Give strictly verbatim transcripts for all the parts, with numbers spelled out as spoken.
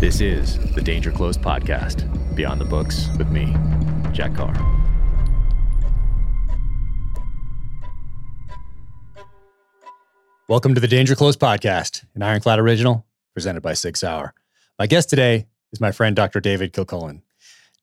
This is the Danger Close podcast, Beyond the Books, with me, Jack Carr. Welcome to the Danger Close podcast, an Ironclad original presented by Sig Sauer. My guest today is my friend, Doctor David Kilcullen.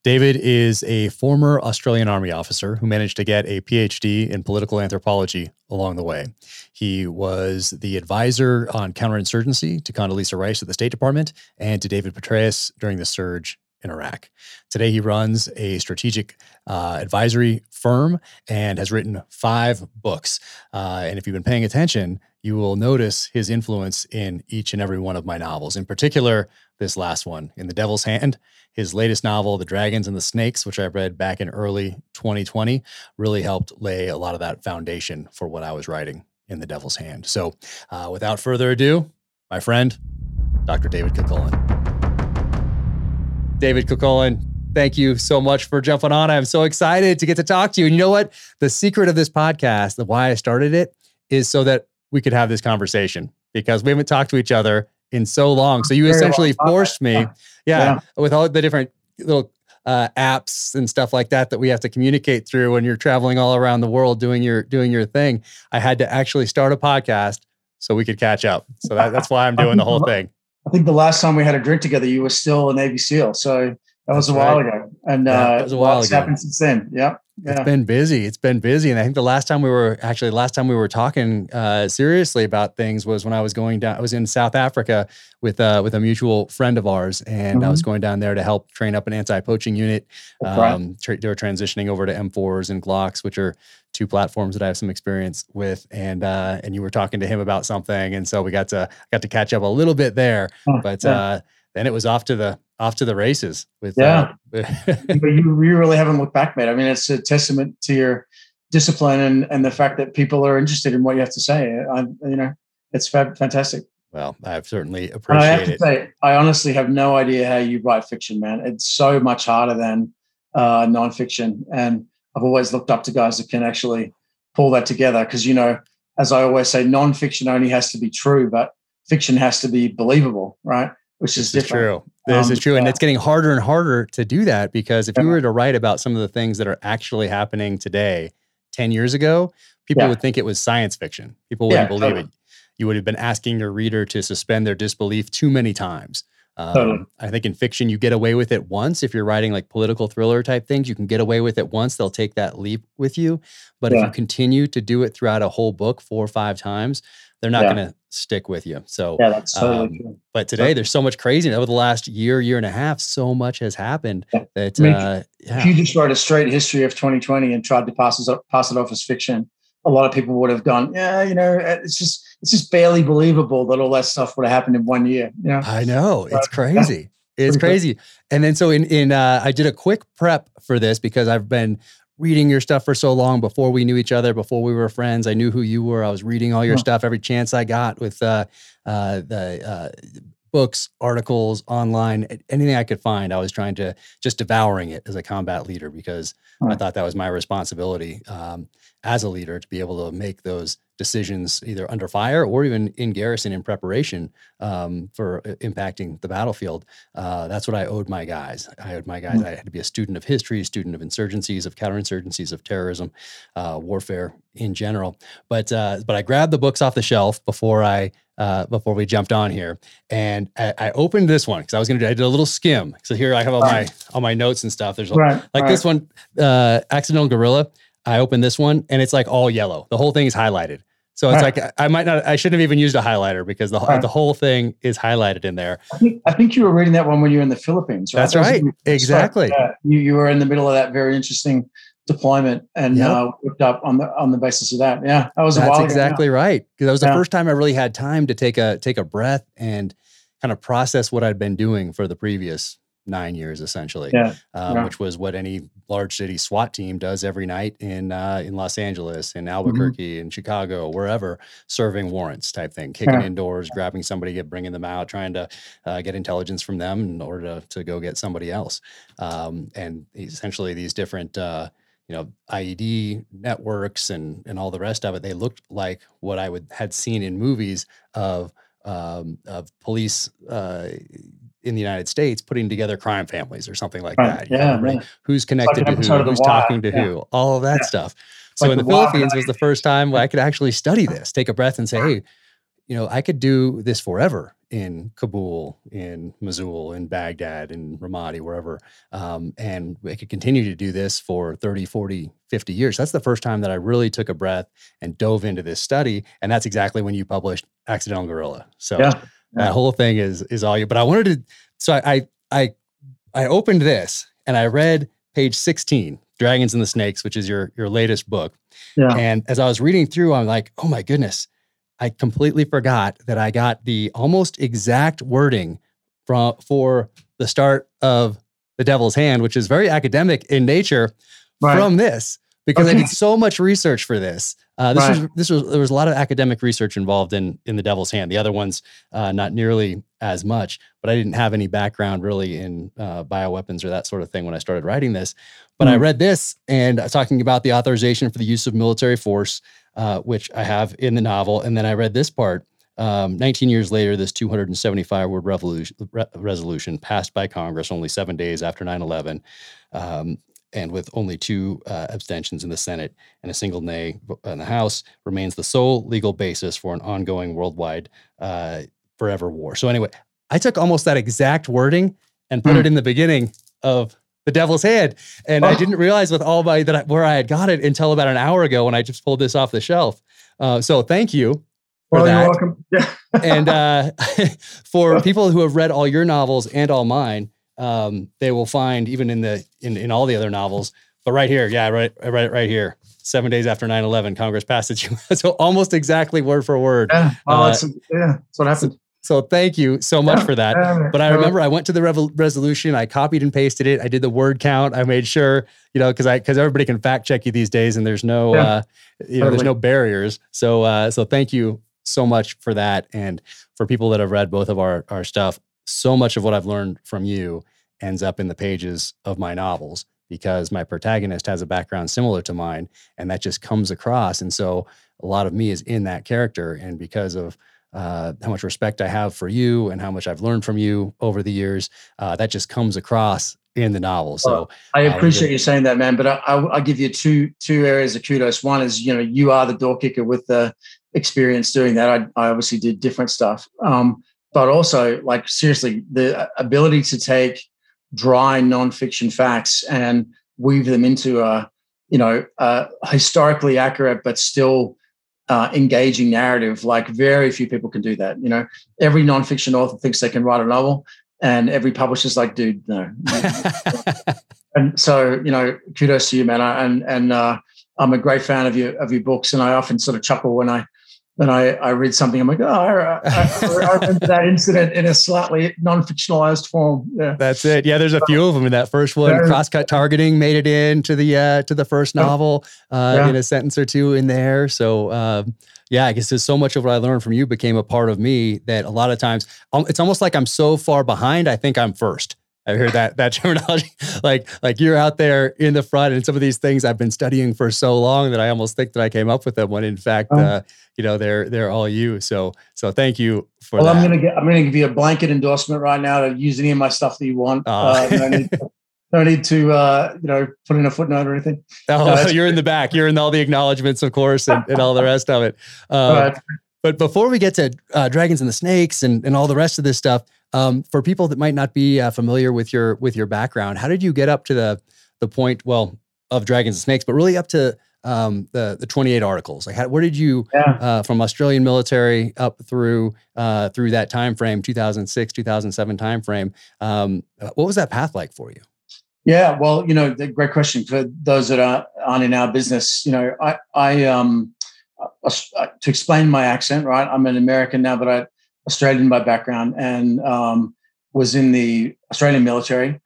David is a former Australian Army officer who managed to get a P H D in political anthropology along the way. He was the advisor on counterinsurgency to Condoleezza Rice at the State Department and to David Petraeus during the surge in Iraq. Today, he runs a strategic uh, advisory firm and has written five books. Uh, and if you've been paying attention, you will notice his influence in each and every one of my novels, in particular, this last one, In the Devil's Hand. His latest novel, The Dragons and the Snakes, which I read back in early twenty twenty, really helped lay a lot of that foundation for what I was writing in The Devil's Hand. So uh, without further ado, my friend, Doctor David Kilcullen. David Kilcullen, thank you so much for jumping on. I'm so excited to get to talk to you. And you know what? The secret of this podcast, why I started it, is so that we could have this conversation because we haven't talked to each other in so long. So you essentially forced me, yeah, yeah. with all the different little uh, apps and stuff like that that we have to communicate through when you're traveling all around the world doing your doing your thing. I had to actually start a podcast so we could catch up. So that, that's why I'm doing the whole thing. I think the last time we had a drink together, you were still a Navy SEAL. So that was a right. while ago. And yeah, uh, a while what's ago. happened since then. Yeah. yeah. It's been busy. It's been busy. And I think the last time we were actually, last time we were talking uh, seriously about things was when I was going down, I was in South Africa with, uh, with a mutual friend of ours. And mm-hmm. I was going down there to help train up an anti-poaching unit. Um, tra- they were transitioning over to M fours and Glocks, which are two platforms that I have some experience with. And, uh, and you were talking to him about something. And so we got to, got to catch up a little bit there, oh, but, yeah. uh, then it was off to the, off to the races with, yeah. Uh, but you, you really haven't looked back, mate. I mean, it's a testament to your discipline and, and the fact that people are interested in what you have to say. I, you know, it's fab- fantastic. Well, I've certainly appreciated it. I have to say, I honestly have no idea how you write fiction, man. It's so much harder than, uh, nonfiction. And I've always looked up to guys that can actually pull that together because, you know, as I always say, nonfiction only has to be true, but fiction has to be believable, right? Which is this different. Is true. This um, is true. And yeah. it's getting harder and harder to do that because if yeah. you were to write about some of the things that are actually happening today, ten years ago, people yeah. would think it was science fiction. People wouldn't yeah, believe totally. it. You would have been asking your reader to suspend their disbelief too many times. Um, totally. I think in fiction, you get away with it once. If you're writing like political thriller type things, you can get away with it once. They'll take that leap with you. But yeah. if you continue to do it throughout a whole book four or five times, they're not yeah. going to stick with you. So, yeah, that's totally um, true. But today, there's so much craziness. Over the last year, year and a half, so much has happened. Yeah. That I mean, uh, yeah. if you just wrote a straight history of twenty twenty and tried to pass it, pass it off as fiction, a lot of people would have gone, yeah, you know, it's just it's just barely believable that all that stuff would have happened in one year. You know? I know. It's so, crazy. Yeah. It's Pretty crazy. Cool. And then so in, in uh, I did a quick prep for this because I've been reading your stuff for so long before we knew each other, before we were friends. I knew who you were. I was reading all your huh. stuff every chance I got with uh, uh, the uh, books, articles, online, anything I could find. I was trying to just devouring it as a combat leader because huh. I thought that was my responsibility um, as a leader to be able to make those decisions either under fire or even in garrison in preparation um, for uh, impacting the battlefield. Uh, that's what I owed my guys. I owed my guys. Mm-hmm. I had to be a student of history, student of insurgencies, of counterinsurgencies, of terrorism, uh, warfare in general. But uh, but I grabbed the books off the shelf before I uh, before we jumped on here, and I, I opened this one because I was going to. I did a little skim. So here I have all, all my right. all my notes and stuff. There's a, right. like all this right. one, uh, Accidental Guerrilla. I opened this one, and it's like all yellow. The whole thing is highlighted. So it's right. like, I might not, I shouldn't have even used a highlighter because the, right. the whole thing is highlighted in there. I think, I think you were reading that one when you were in the Philippines, right? That's right. Exactly. Right. Uh, you, you were in the middle of that very interesting deployment and yep. uh, worked up on the, on the basis of that. Yeah. That was a That's while ago, exactly yeah. right. Cause that was yeah. the first time I really had time to take a, take a breath and kind of process what I'd been doing for the previous nine years, essentially, yeah. Um, yeah. which was what any large city SWAT team does every night in uh, in Los Angeles, in Albuquerque, mm-hmm. in Chicago, wherever, serving warrants type thing, kicking yeah. indoors, grabbing somebody, get, bringing them out, trying to uh, get intelligence from them in order to, to go get somebody else. Um, and essentially these different, uh, you know, I E D networks and and all the rest of it, they looked like what I would had seen in movies of, um, of police uh in the United States putting together crime families or something like right. that. You yeah, know, right? Right. Who's connected like to who, who's talking to yeah. who, all of that yeah. stuff. So like in the, the Philippines was the first time where I could actually study this, take a breath and say, hey, you know, I could do this forever in Kabul, in Mosul, in Baghdad, in Ramadi, wherever. Um, and I could continue to do this for thirty, forty, fifty years. That's the first time that I really took a breath and dove into this study. And that's exactly when you published Accidental Guerrilla. So yeah. Yeah. that whole thing is is all you. But I wanted to, so I I I opened this and I read page sixteen, Dragons and the Snakes, which is your your latest book. Yeah. And as I was reading through, I'm like, oh my goodness, I completely forgot that I got the almost exact wording from for the start of The Devil's Hand, which is very academic in nature, right. from this, because okay. I did so much research for this. Uh, this right. was this was there was a lot of academic research involved in in The Devil's Hand. The other ones, uh, not nearly as much, but I didn't have any background really in uh, bioweapons or that sort of thing when I started writing this. But mm. I read this and I was talking about the authorization for the use of military force, uh, which I have in the novel. And then I read this part, um, nineteen years later, this two hundred seventy-five word revolution, re- resolution passed by Congress only seven days after nine eleven. Um, and with only two uh, abstentions in the Senate and a single nay in the House, remains the sole legal basis for an ongoing worldwide uh, forever war. So anyway, I took almost that exact wording and put mm. it in the beginning of The Devil's Hand. And oh. I didn't realize with all my, that I, where I had got it until about an hour ago when I just pulled this off the shelf. Uh, so thank you. Well, that. You're welcome. Yeah. And uh, for people who have read all your novels and all mine, Um, they will find even in the in, in all the other novels, but right here, yeah, right, right, right here. Seven days after nine eleven, Congress passed it. So almost exactly word for word. Yeah, well, uh, that's, yeah, that's what happened. So, so thank you so much yeah, for that. Yeah, but I remember yeah. I went to the rev- resolution, I copied and pasted it, I did the word count, I made sure, you know, because I because everybody can fact check you these days, and there's no, yeah, uh, you totally. know, there's no barriers. So, uh, so thank you so much for that, and for people that have read both of our our stuff. So much of what I've learned from you ends up in the pages of my novels because my protagonist has a background similar to mine, and that just comes across. And so a lot of me is in that character. And because of uh, how much respect I have for you and how much I've learned from you over the years, uh, that just comes across in the novel. So well, I appreciate uh, you saying that, man, but I, I, I'll give you two, two areas of kudos. One is, you know, you are the door kicker with the experience doing that. I, I obviously did different stuff. Um, But also, like, seriously, the ability to take dry nonfiction facts and weave them into a, you know, a historically accurate but still uh, engaging narrative. Like, very few people can do that. You know, every nonfiction author thinks they can write a novel, and every publisher's like, dude, no. And so, you know, kudos to you, man. I, and and uh, I'm a great fan of your of your books, and I often sort of chuckle when I. Then I, I read something, I'm like, oh, I, I, I remember that incident in a slightly non-fictionalized form. Yeah. That's it. Yeah, there's a few of them in that first one. Cross-cut targeting made it in to the uh, to the first novel uh, yeah. in a sentence or two in there. So, um, yeah, I guess there's so much of what I learned from you became a part of me that a lot of times, um, it's almost like I'm so far behind, I think I'm first. I've heard that that terminology, like like you're out there in the front, and some of these things I've been studying for so long that I almost think that I came up with them when in fact, um, uh, you know, they're they're all you. So so thank you for well, that. Well, I'm gonna get, I'm gonna give you a blanket endorsement right now to use any of my stuff that you want. Oh. Uh, no need, no need to uh, you know, put in a footnote or anything. Oh, no, you're in the back. You're in all the acknowledgments, of course, and, and all the rest of it. Uh, right. But before we get to uh, Dragons and the Snakes and and all the rest of this stuff. Um, for people that might not be uh, familiar with your with your background, how did you get up to the the point, well, of Dragons and Snakes, but really up to um, the the twenty-eight articles? Like, how, where did you yeah. uh, from Australian military up through uh, through that time frame, two thousand six, two thousand seven time frame? Um, what was that path like for you? Yeah, well, you know, the great question for those that are, aren't in our business. You know, I I um I, to explain my accent, right? I'm an American now, but I. Australian by background, and um, was in the Australian military.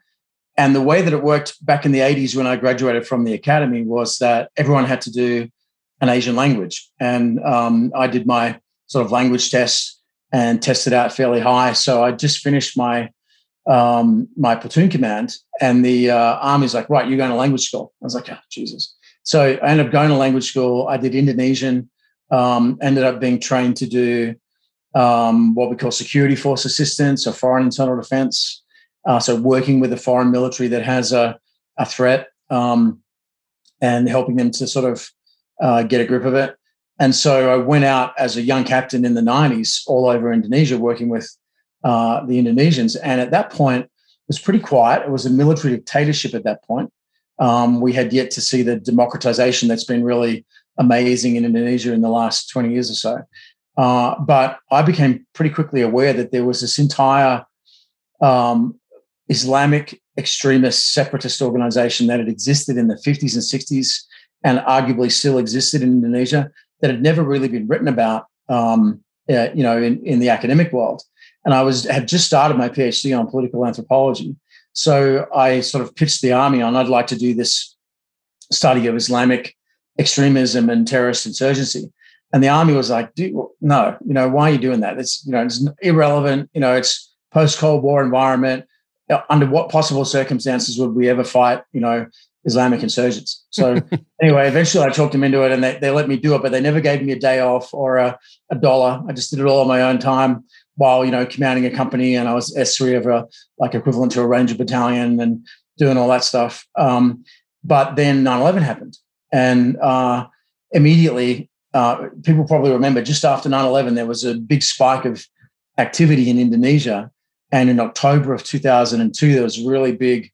And the way that it worked back in the eighties when I graduated from the academy was that everyone had to do an Asian language. And um, I did my sort of language test and tested out fairly high. So I just finished my um, my platoon command, and the uh, Army's like, right, you're going to language school. I was like, oh, Jesus. So I ended up going to language school. I did Indonesian, um, ended up being trained to do um, what we call security force assistance or foreign internal defense. Uh, so working with a foreign military that has a, a threat um, and helping them to sort of uh, get a grip of it. And so I went out as a young captain in the nineties all over Indonesia working with uh, the Indonesians. And at that point, it was pretty quiet. It was a military dictatorship at that point. Um, we had yet to see the democratization that's been really amazing in Indonesia in the last twenty years or so. Uh, but I became pretty quickly aware that there was this entire um, Islamic extremist separatist organization that had existed in the fifties and sixties and arguably still existed in Indonesia that had never really been written about, um, uh, you know, in, in the academic world. And I was had just started my PhD on political anthropology. So I sort of pitched the army on, I'd like to do this study of Islamic extremism and terrorist insurgency. And the army was like, "Dude, no, you know, why are you doing that? It's, you know, it's irrelevant. You know, it's post-Cold War environment. Under what possible circumstances would we ever fight, you know, Islamic insurgents?" So anyway, eventually I talked them into it and they, they let me do it, but they never gave me a day off or a, a dollar. I just did it all on my own time while, you know, commanding a company, and I was S three of a, like, equivalent to a Ranger battalion and doing all that stuff. Um, but then nine eleven happened, and uh, immediately uh, people probably remember just after nine eleven there was a big spike of activity in Indonesia, and in October of two thousand two there was really big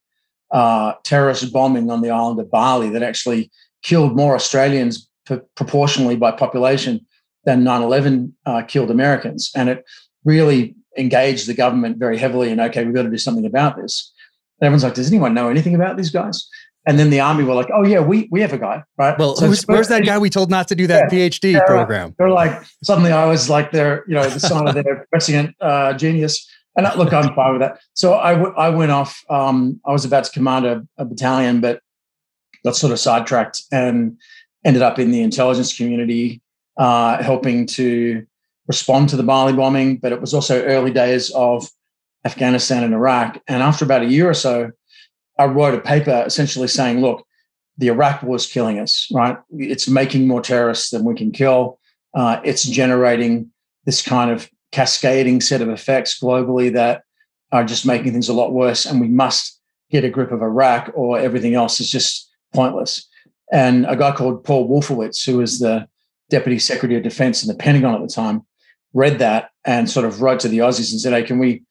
Uh, terrorist bombing on the island of Bali that actually killed more Australians p- proportionally by population than nine eleven uh, killed Americans. And it really engaged the government very heavily in, okay, we've got to do something about this. And everyone's like, does anyone know anything about these guys? And then the army were like, oh, yeah, we we have a guy, right? Well, so where's that guy we told not to do that yeah, PhD they're, program? They're like, suddenly I was like their, you know, the son of their prescient uh, genius. And look, I'm fine with that. So I, w- I went off. Um, I was about to command a, a battalion, but got sort of sidetracked and ended up in the intelligence community, uh, helping to respond to the Bali bombing. But it was also early days of Afghanistan and Iraq. And after about a year or so, I wrote a paper essentially saying, look, the Iraq war is killing us, right? It's making more terrorists than we can kill. Uh, it's generating this kind of cascading set of effects globally that are just making things a lot worse, and we must get a grip of Iraq or everything else is just pointless. And a guy called Paul Wolfowitz, who was the Deputy Secretary of Defense in the Pentagon at the time, read that and sort of wrote to the Aussies and said, hey, can we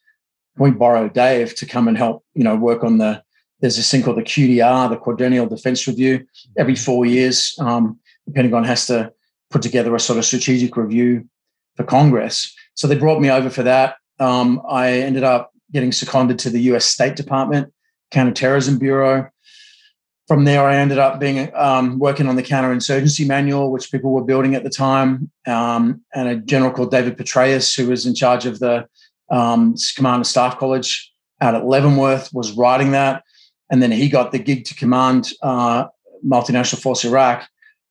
can we borrow Dave to come and help, you know, work on the, there's this thing called the Q D R, the Quadrennial Defense Review. Every four years, um, the Pentagon has to put together a sort of strategic review for Congress. So they brought me over for that. Um, I ended up getting seconded to the U S State Department, Counterterrorism Bureau. From there, I ended up being um, working on the Counterinsurgency Manual, which people were building at the time, um, and a general called David Petraeus, who was in charge of the um, Command and Staff College out at Leavenworth, was writing that. And then he got the gig to command uh, Multinational Force Iraq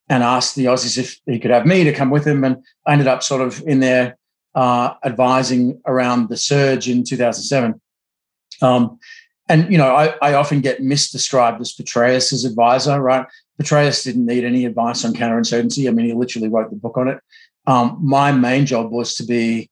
and asked the Aussies if he could have me to come with him. And I ended up sort of in there Uh, advising around the surge in two thousand seven. Um, and, you know, I, I often get misdescribed as Petraeus's advisor, right? Petraeus didn't need any advice on counterinsurgency. I mean, he literally wrote the book on it. Um, my main job was to be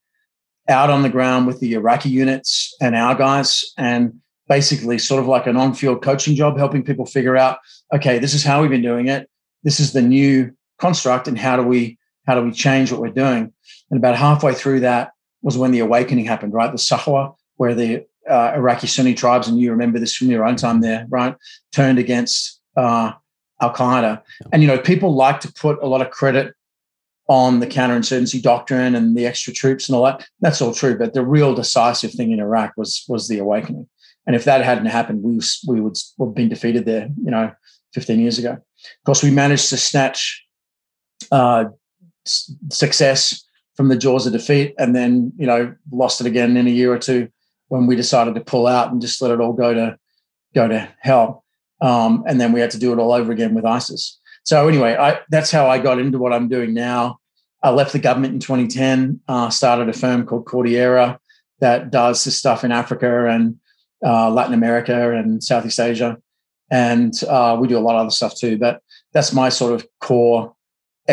out on the ground with the Iraqi units and our guys, and basically sort of like an on-field coaching job, helping people figure out, okay, this is how we've been doing it. This is the new construct, and how do we How do we change what we're doing? And about halfway through that was when the awakening happened, right? The Sahwa, where the uh, Iraqi Sunni tribes, and you remember this from your own time there, right, turned against uh, al-Qaeda. And, you know, people like to put a lot of credit on the counterinsurgency doctrine and the extra troops and all that. That's all true, but the real decisive thing in Iraq was was the awakening. And if that hadn't happened, we, we would have been defeated there, you know, fifteen years ago. Of course, we managed to snatch uh, success from the jaws of defeat, and then, you know, lost it again in a year or two when we decided to pull out and just let it all go to go to hell. Um, and then we had to do it all over again with ISIS. So anyway, I, that's how I got into what I'm doing now. I left the government in twenty ten, uh, started a firm called Cordiera that does this stuff in Africa and uh, Latin America and Southeast Asia. And uh, we do a lot of other stuff too, but that's my sort of core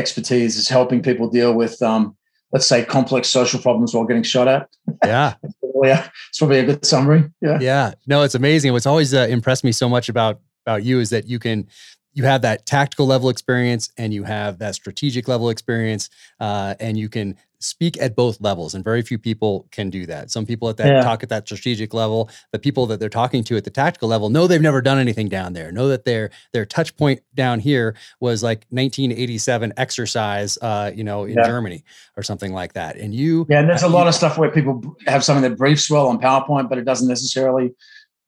expertise, is helping people deal with um, let's say, complex social problems while getting shot at. Yeah. It's probably a, it's probably a good summary. Yeah. Yeah. No, it's amazing. What's always uh, impressed me so much about, about you is that you can, you have that tactical level experience and you have that strategic level experience, uh, and you can speak at both levels. And very few people can do that. Some people at that yeah. talk at that strategic level, the people that they're talking to at the tactical level know they've never done anything down there. Know that their, their touch point down here was like nineteen eighty-seven exercise, uh, you know, in yeah. Germany or something like that. And you, yeah, and there's a lot of stuff where people have something that briefs well on PowerPoint, but it doesn't necessarily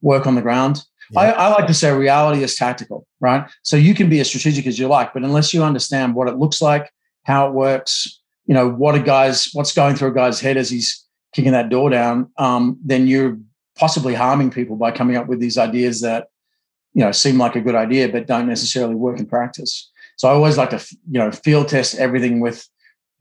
work on the ground. Yeah. I, I like to say reality is tactical, right? So you can be as strategic as you like, but unless you understand what it looks like, how it works, you know, what a guy's, what's going through a guy's head as he's kicking that door down, um, then you're possibly harming people by coming up with these ideas that, you know, seem like a good idea, but don't necessarily work in practice. So I always like to, you know, field test everything with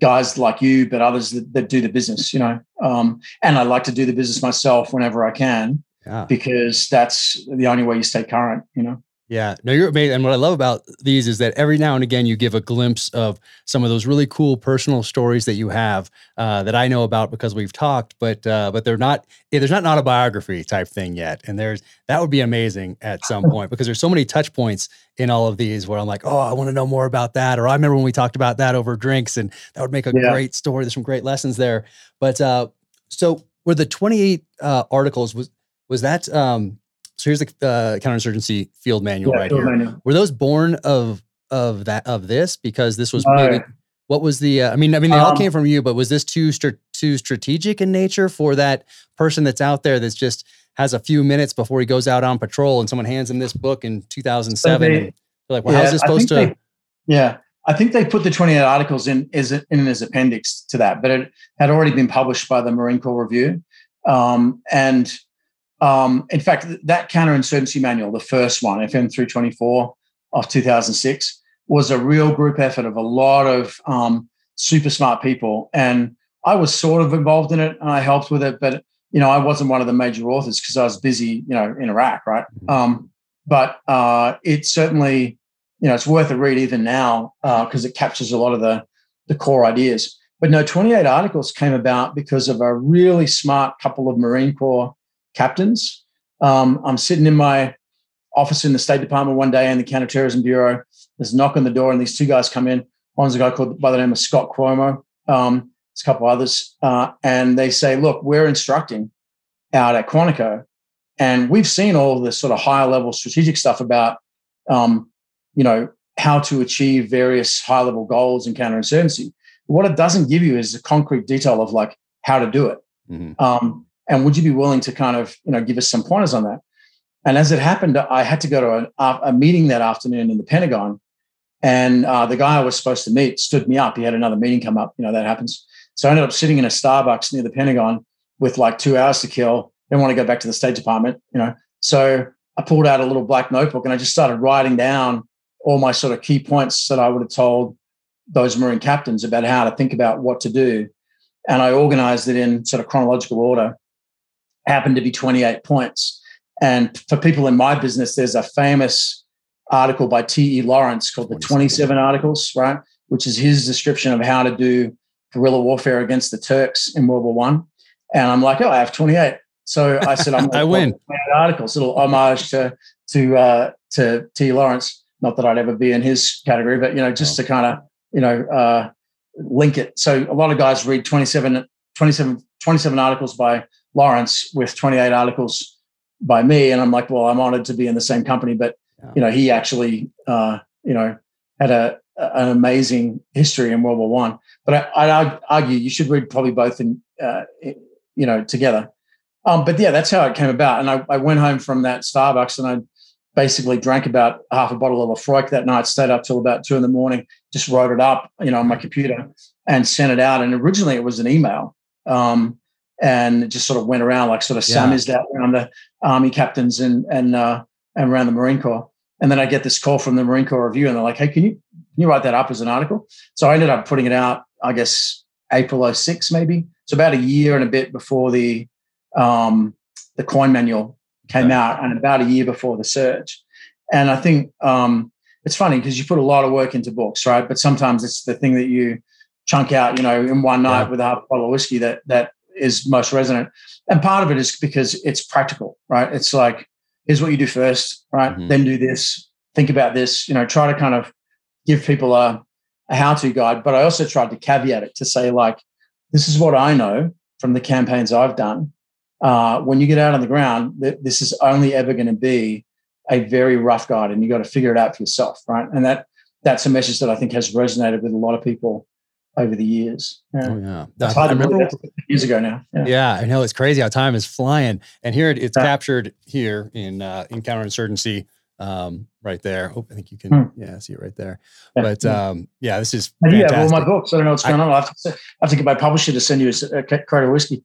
guys like you, but others that, that do the business, you know, um, and I like to do the business myself whenever I can. Yeah. Because that's the only way you stay current, you know? Yeah. No, you're amazing. And what I love about these is that every now and again, you give a glimpse of some of those really cool personal stories that you have uh, that I know about because we've talked, but uh, but they're not, there's not an autobiography type thing yet. And there's, that would be amazing at some point because there's so many touch points in all of these where I'm like, oh, I want to know more about that. Or I remember when we talked about that over drinks and that would make a yeah. great story. There's some great lessons there. But uh, so were the twenty-eight uh, articles, was, Was that, um, so here's the uh, Counterinsurgency Field Manual yeah, right Field here. Manual. Were those born of of that of this? Because this was, uh, maybe, what was the, uh, I mean, I mean, they um, all came from you, but was this too st- too strategic in nature for that person that's out there that's just has a few minutes before he goes out on patrol and someone hands him this book in two thousand seven? So they, and they're like, well, yeah, how's this supposed to? They, yeah, I think they put the twenty-eight articles in as, in as appendix to that, but it had already been published by the Marine Corps Review. Um, and Um, in fact, that counterinsurgency manual, the first one, F M three twenty-four of two thousand six, was a real group effort of a lot of um, super smart people. And I was sort of involved in it and I helped with it, but, you know, I wasn't one of the major authors because I was busy, you know, in Iraq, right? Um, but uh, it certainly, you know, it's worth a read even now because uh, it captures a lot of the, the core ideas. But no, twenty-eight articles came about because of a really smart couple of Marine Corps captains. Um, I'm sitting in my office in the State Department one day in the Counterterrorism Bureau. There's a knock on the door and these two guys come in. One's a guy called by the name of Scott Cuomo. Um, there's a couple others. Uh, and they say, look, we're instructing out at Quantico and we've seen all this sort of higher level strategic stuff about, um, you know, how to achieve various high level goals in counterinsurgency. But what it doesn't give you is the concrete detail of like how to do it. Mm-hmm. Um, And would you be willing to kind of, you know, give us some pointers on that? And as it happened, I had to go to a, a meeting that afternoon in the Pentagon, and uh, the guy I was supposed to meet stood me up. He had another meeting come up. You know, that happens. So I ended up sitting in a Starbucks near the Pentagon with like two hours to kill. Didn't want to go back to the State Department, you know. So I pulled out a little black notebook and I just started writing down all my sort of key points that I would have told those Marine captains about how to think about what to do. And I organized it in sort of chronological order. Happened to be twenty-eight points. And for people in my business, there's a famous article by T. E. Lawrence called the twenty-seven Articles, right? Which is his description of how to do guerrilla warfare against the Turks in World War One. And I'm like, oh, I have twenty-eight. So I said, I'm I win. Articles, little homage to to uh, to T. E. Lawrence. Not that I'd ever be in his category, but you know, just oh. to kind of you know uh, link it. So a lot of guys read twenty-seven, twenty-seven, twenty-seven articles by Lawrence with twenty-eight articles by me. And I'm like, well, I'm honored to be in the same company, but yeah. you know, he actually, uh, you know, had a, an amazing history in World War One, but I, I'd argue you should read probably both in, uh, you know, together. Um, but yeah, that's how it came about. And I, I went home from that Starbucks and I basically drank about half a bottle of Lafroyg that night, stayed up till about two in the morning, just wrote it up, you know, on my computer and sent it out. And originally it was an email. Um, And it just sort of went around, like sort of yeah. Sam is that around the Army captains and and uh, and around the Marine Corps. And then I get this call from the Marine Corps Review, and they're like, "Hey, can you can you write that up as an article?" So I ended up putting it out, I guess April oh six, maybe. So about a year and a bit before the um, the Coin Manual came yeah. out, and about a year before the Surge. And I think um, it's funny because you put a lot of work into books, right? But sometimes it's the thing that you chunk out, you know, in one night yeah. with a half bottle of whiskey that that is most resonant. And part of it is because it's practical, right? It's like, here's what you do first, right? Mm-hmm. Then do this, think about this, you know, try to kind of give people a, a how-to guide. But I also tried to caveat it to say, like, this is what I know from the campaigns I've done. Uh, when you get out on the ground, th- this is only ever going to be a very rough guide, and you got to figure it out for yourself, right? And that that's a message that I think has resonated with a lot of people over the years. Yeah. Oh, yeah. That's hard I to remember that's years ago now. Yeah. yeah, I know. It's crazy how time is flying. And here it, it's yeah. captured here in, uh, in Counterinsurgency um, right there. Oh, I think you can hmm. yeah, see it right there. Yeah. But um, yeah, this is I fantastic. Yeah, all my books. I don't know what's going I, on. I have, to, I have to get my publisher to send you a, a crate of whiskey.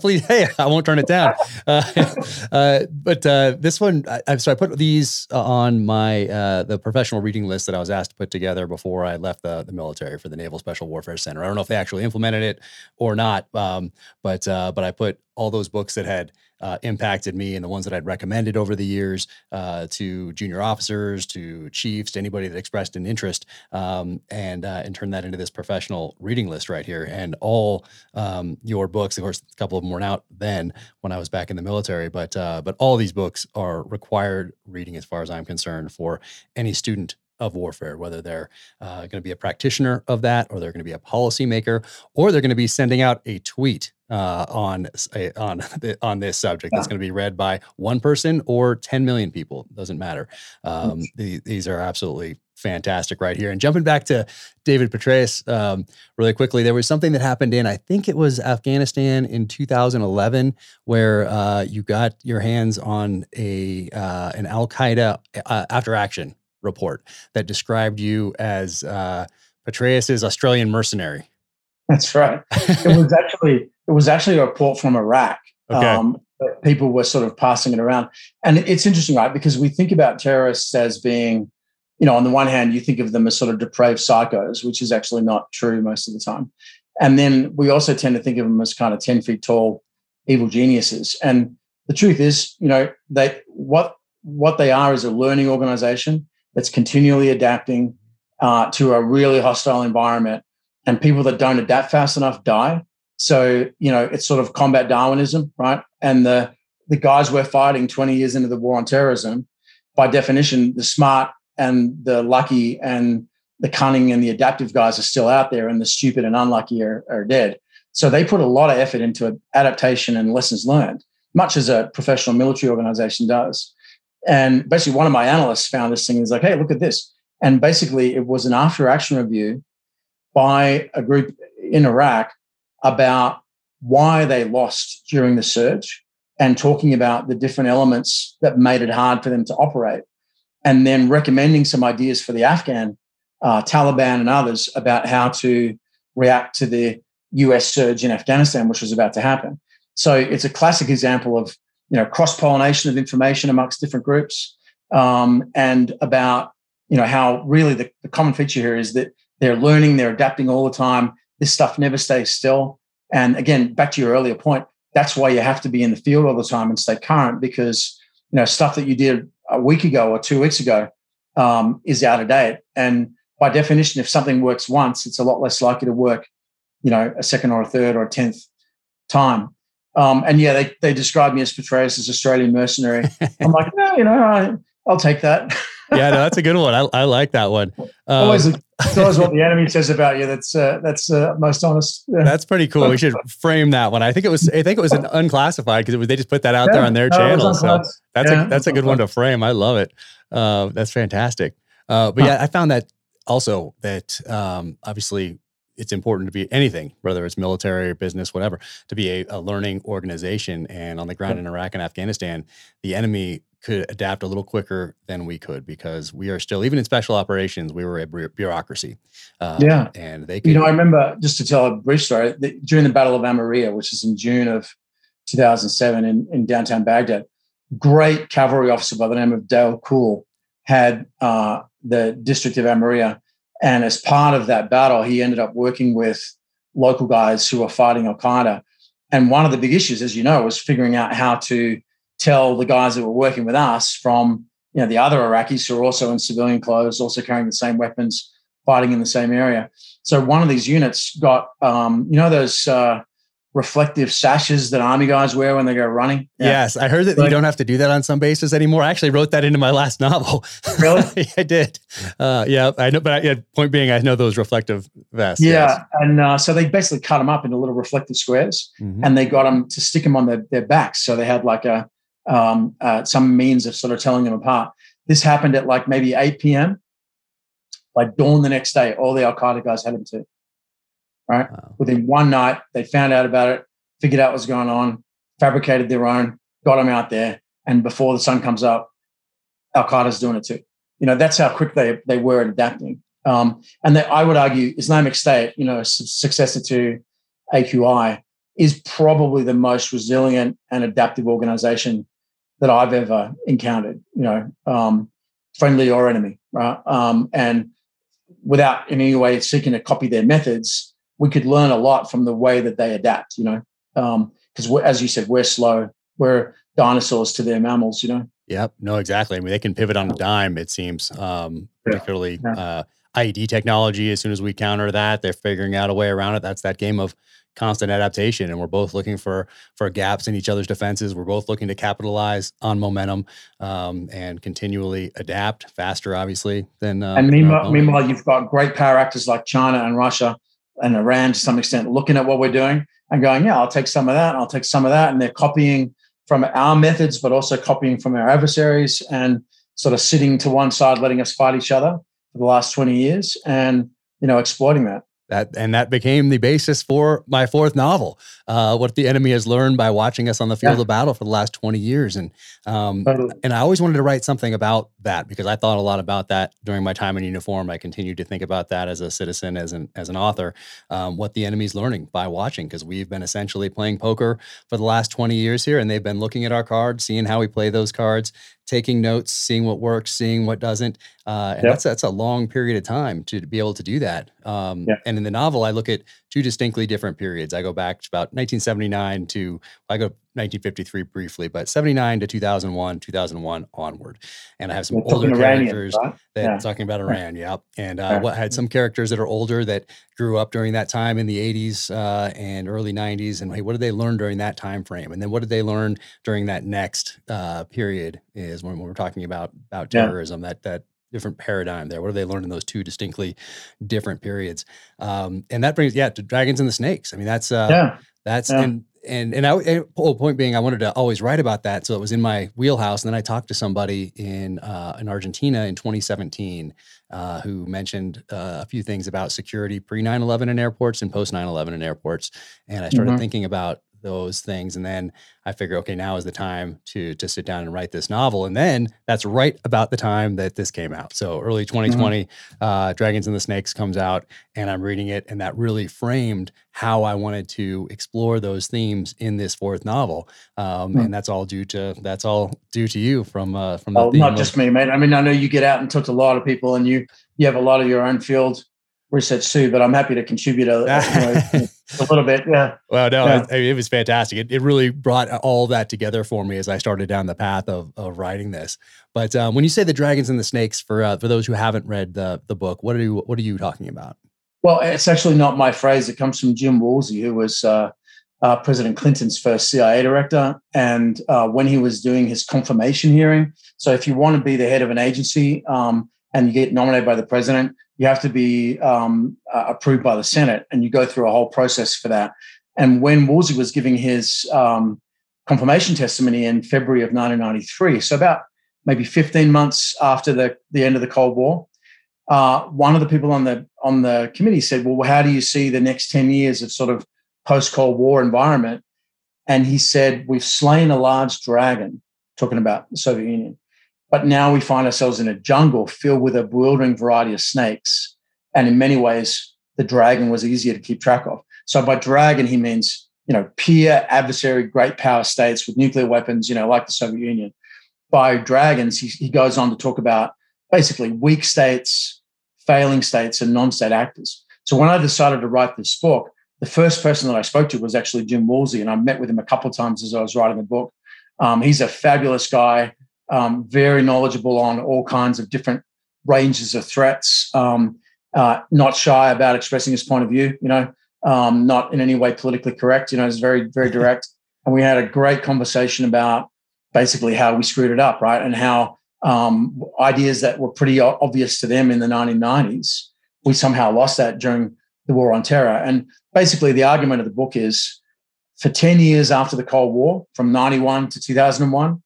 Please, hey, I won't turn it down. Uh, uh, but uh, this one, I, so I put these on my uh, the professional reading list that I was asked to put together before I left the, the military for the Naval Special Warfare Center. I don't know if they actually implemented it or not, um, but uh, but I put all those books that had uh, impacted me and the ones that I'd recommended over the years uh, to junior officers, to chiefs, to anybody that expressed an interest, um, and uh, and turned that into this professional reading list right here. And all um, your books, of course. A couple of them weren't out then when I was back in the military, but uh, but all these books are required reading as far as I'm concerned for any student of warfare, whether they're uh, going to be a practitioner of that, or they're going to be a policymaker, or they're going to be sending out a tweet uh, on a, on the, on this subject that's going to be read by one person or ten million people. Doesn't matter. Um, the, these are absolutely fantastic right here. And jumping back to David Petraeus um, really quickly, there was something that happened in, I think it was Afghanistan in two thousand eleven, where uh, you got your hands on a uh, an Al-Qaeda uh, after action report that described you as uh, Petraeus's Australian mercenary. That's right. It was actually it was actually a report from Iraq. Okay. Um, but people were sort of passing it around, and it's interesting, right? Because we think about terrorists as being, you know, on the one hand, you think of them as sort of depraved psychos, which is actually not true most of the time, and then we also tend to think of them as kind of ten feet tall evil geniuses. And the truth is, you know, they what what they are is a learning organization that's continually adapting uh, to a really hostile environment, and people that don't adapt fast enough die. So, you know, it's sort of combat Darwinism, right? And the the guys we're fighting twenty years into the war on terrorism, by definition, the smart and the lucky and the cunning and the adaptive guys are still out there, and the stupid and unlucky are, are dead. So they put a lot of effort into adaptation and lessons learned, much as a professional military organization does. And basically one of my analysts found this thing. He's like, hey, look at this. And basically it was an after-action review by a group in Iraq about why they lost during the surge, and talking about the different elements that made it hard for them to operate, and then recommending some ideas for the Afghan uh, Taliban and others about how to react to the U S surge in Afghanistan, which was about to happen. So it's a classic example of, you know, cross-pollination of information amongst different groups, um, and about, you know, how really the, the common feature here is that they're learning, they're adapting all the time. This stuff never stays still. And again, back to your earlier point, that's why you have to be in the field all the time and stay current, because, you know, stuff that you did a week ago or two weeks ago um, is out of date. And by definition, if something works once, it's a lot less likely to work, you know, a second or a third or a tenth time. Um, and yeah, they they described me as Petraeus as Australian mercenary. I'm like, no, you know, I, I'll take that. Yeah, no, that's a good one. I, I like that one. Um, always, it's always what the enemy says about you. That's uh, that's uh, most honest. Yeah. That's pretty cool. We should frame that one. I think it was I think it was an unclassified, because they just put that out yeah, there on their no, channel. So that's yeah, a that's a good one to frame. I love it. Uh, that's fantastic. Uh, but huh. yeah, I found that also that um, obviously. It's important to be anything, whether it's military or business, whatever, to be a, a learning organization. And on the ground yeah. in Iraq and Afghanistan, the enemy could adapt a little quicker than we could, because we are still, even in special operations, we were a bureaucracy. Um, yeah. And they could. You know, I remember, just to tell a brief story, that during the Battle of Amaria, which is in June of two thousand seven in, in downtown Baghdad, great cavalry officer by the name of Dale Kuhl had uh, the district of Amaria. And as part of that battle, he ended up working with local guys who were fighting Al-Qaeda. And one of the big issues, as you know, was figuring out how to tell the guys that were working with us from, you know, the other Iraqis who are also in civilian clothes, also carrying the same weapons, fighting in the same area. So one of these units got, um, you know, those uh, reflective sashes that army guys wear when they go running? Yeah. Yes. I heard that like, you don't have to do that on some bases anymore. I actually wrote that into my last novel. Really? I did. Uh, yeah. I know, but I, point being, I know those reflective vests. Yeah. Yes. And uh, so they basically cut them up into little reflective squares, mm-hmm. and they got them to stick them on their, their backs. So they had like a, um, uh, some means of sort of telling them apart. This happened at like maybe eight p.m. By dawn the next day, all the Al-Qaeda guys had them too, right? Wow. Within one night, they found out about it, figured out what's going on, fabricated their own, got them out there, and before the sun comes up, Al-Qaeda's doing it too. You know, that's how quick they, they were at adapting. Um, and they, I would argue Islamic State, you know, successor to A Q I, is probably the most resilient and adaptive organization that I've ever encountered, you know, um, friendly or enemy, right? Um, and without in any way seeking to copy their methods, we could learn a lot from the way that they adapt, you know, because um, as you said, we're slow. We're dinosaurs to their mammals, you know? Yep. No, exactly. I mean, they can pivot on a dime, it seems, um, particularly yeah. Yeah. Uh, I E D technology. As soon as we counter that, they're figuring out a way around it. That's that game of constant adaptation. And we're both looking for, for gaps in each other's defenses. We're both looking to capitalize on momentum um, and continually adapt faster, obviously, than... Uh, and meanwhile, meanwhile, you've got great power actors like China and Russia and Iran, to some extent, looking at what we're doing and going, yeah, I'll take some of that. I'll take some of that. And they're copying from our methods, but also copying from our adversaries and sort of sitting to one side, letting us fight each other for the last twenty years and, you know, exploiting that. That, and that became the basis for my fourth novel, uh, What the Enemy Has Learned by Watching Us on the Field yeah. of Battle for the Last twenty years. And um, totally. and I always wanted to write something about that because I thought a lot about that during my time in uniform. I continued to think about that as a citizen, as an as an author, um, what the enemy's learning by watching, because we've been essentially playing poker for the last twenty years here, and they've been looking at our cards, seeing how we play those cards, taking notes, seeing what works, seeing what doesn't. Uh, and yep. that's, that's a long period of time to be able to do that. Um, yep. And in the novel, I look at two distinctly different periods. I go back to about nineteen seventy-nine to, I go nineteen fifty-three briefly, but seventy-nine to two thousand one onward. And I have some We're older characters Iranian, right? that yeah. talking about Iran. Yeah. And uh, yeah. I had some characters that are older that grew up during that time in the eighties uh, and early nineties. And hey, what did they learn during that time frame? And then what did they learn during that next uh, period is when we're talking about, about terrorism, yeah. that, that different paradigm there. What have they learned in those two distinctly different periods? Um, and that brings, yeah, to Dragons and the Snakes. I mean, that's, uh, yeah. that's, yeah. and, and, and I, and point being, I wanted to always write about that. So it was in my wheelhouse. And then I talked to somebody in, uh, in Argentina in twenty seventeen, uh, who mentioned uh, a few things about security pre nine eleven in airports and post nine eleven in airports. And I started mm-hmm. thinking about those things. And then I figure, okay, now is the time to, to sit down and write this novel. And then that's right about the time that this came out. So early twenty twenty, mm-hmm. uh, Dragons and the Snakes comes out and I'm reading it. And that really framed how I wanted to explore those themes in this fourth novel. Um, mm-hmm. And that's all due to, that's all due to you from, uh, from the oh, theme not of- just me, mate. I mean, I know you get out and talk to a lot of people and you, you have a lot of your own field research too, but I'm happy to contribute a, you know, a little bit. Yeah. Well, no, yeah. I, it was fantastic. It, it really brought all that together for me as I started down the path of, of writing this. But um, when you say the Dragons and the Snakes, for uh, for those who haven't read the the book, what are you what are you talking about? Well, it's actually not my phrase. It comes from Jim Woolsey, who was uh, uh, President Clinton's first C I A director, and uh, when he was doing his confirmation hearing. So, if you want to be the head of an agency, um, and you get nominated by the president, you have to be um, uh, approved by the Senate, and you go through a whole process for that. And when Woolsey was giving his um, confirmation testimony in February of nineteen ninety-three, so about maybe fifteen months after the, the end of the Cold War, uh, one of the people on the on the committee said, well, how do you see the next ten years of sort of post-Cold War environment? And he said, we've slain a large dragon, talking about the Soviet Union. But now we find ourselves in a jungle filled with a bewildering variety of snakes. And in many ways, the dragon was easier to keep track of. So by dragon, he means, you know, peer adversary, great power states with nuclear weapons, you know, like the Soviet Union. By dragons, he, he goes on to talk about basically weak states, failing states, and non-state actors. So when I decided to write this book, the first person that I spoke to was actually Jim Woolsey, and I met with him a couple of times as I was writing the book. Um, he's a fabulous guy. Um, very knowledgeable on all kinds of different ranges of threats. Um, uh, not shy about expressing his point of view, you know, um, not in any way politically correct, you know, it's very, very direct. And we had a great conversation about basically how we screwed it up, right? And how um, ideas that were pretty obvious to them in the nineteen nineties, we somehow lost that during the War on Terror. And basically the argument of the book is for ten years after the Cold War, from ninety-one to two thousand one,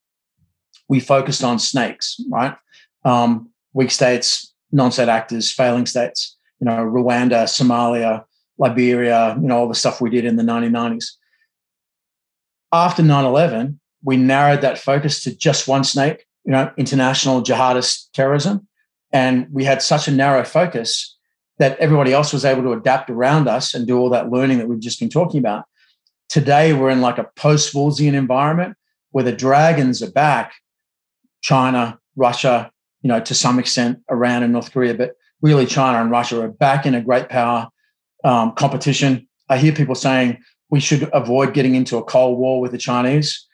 we focused on snakes, right? Um, weak states, non-state actors, failing states, you know, Rwanda, Somalia, Liberia, you know, all the stuff we did in the nineteen nineties. After nine eleven, we narrowed that focus to just one snake, you know, international jihadist terrorism. And we had such a narrow focus that everybody else was able to adapt around us and do all that learning that we've just been talking about. Today, we're in like a post-Woolseian environment where the dragons are back, China, Russia, you know, to some extent, Iran and North Korea, but really China and Russia are back in a great power um, competition. I hear people saying we should avoid getting into a Cold War with the Chinese.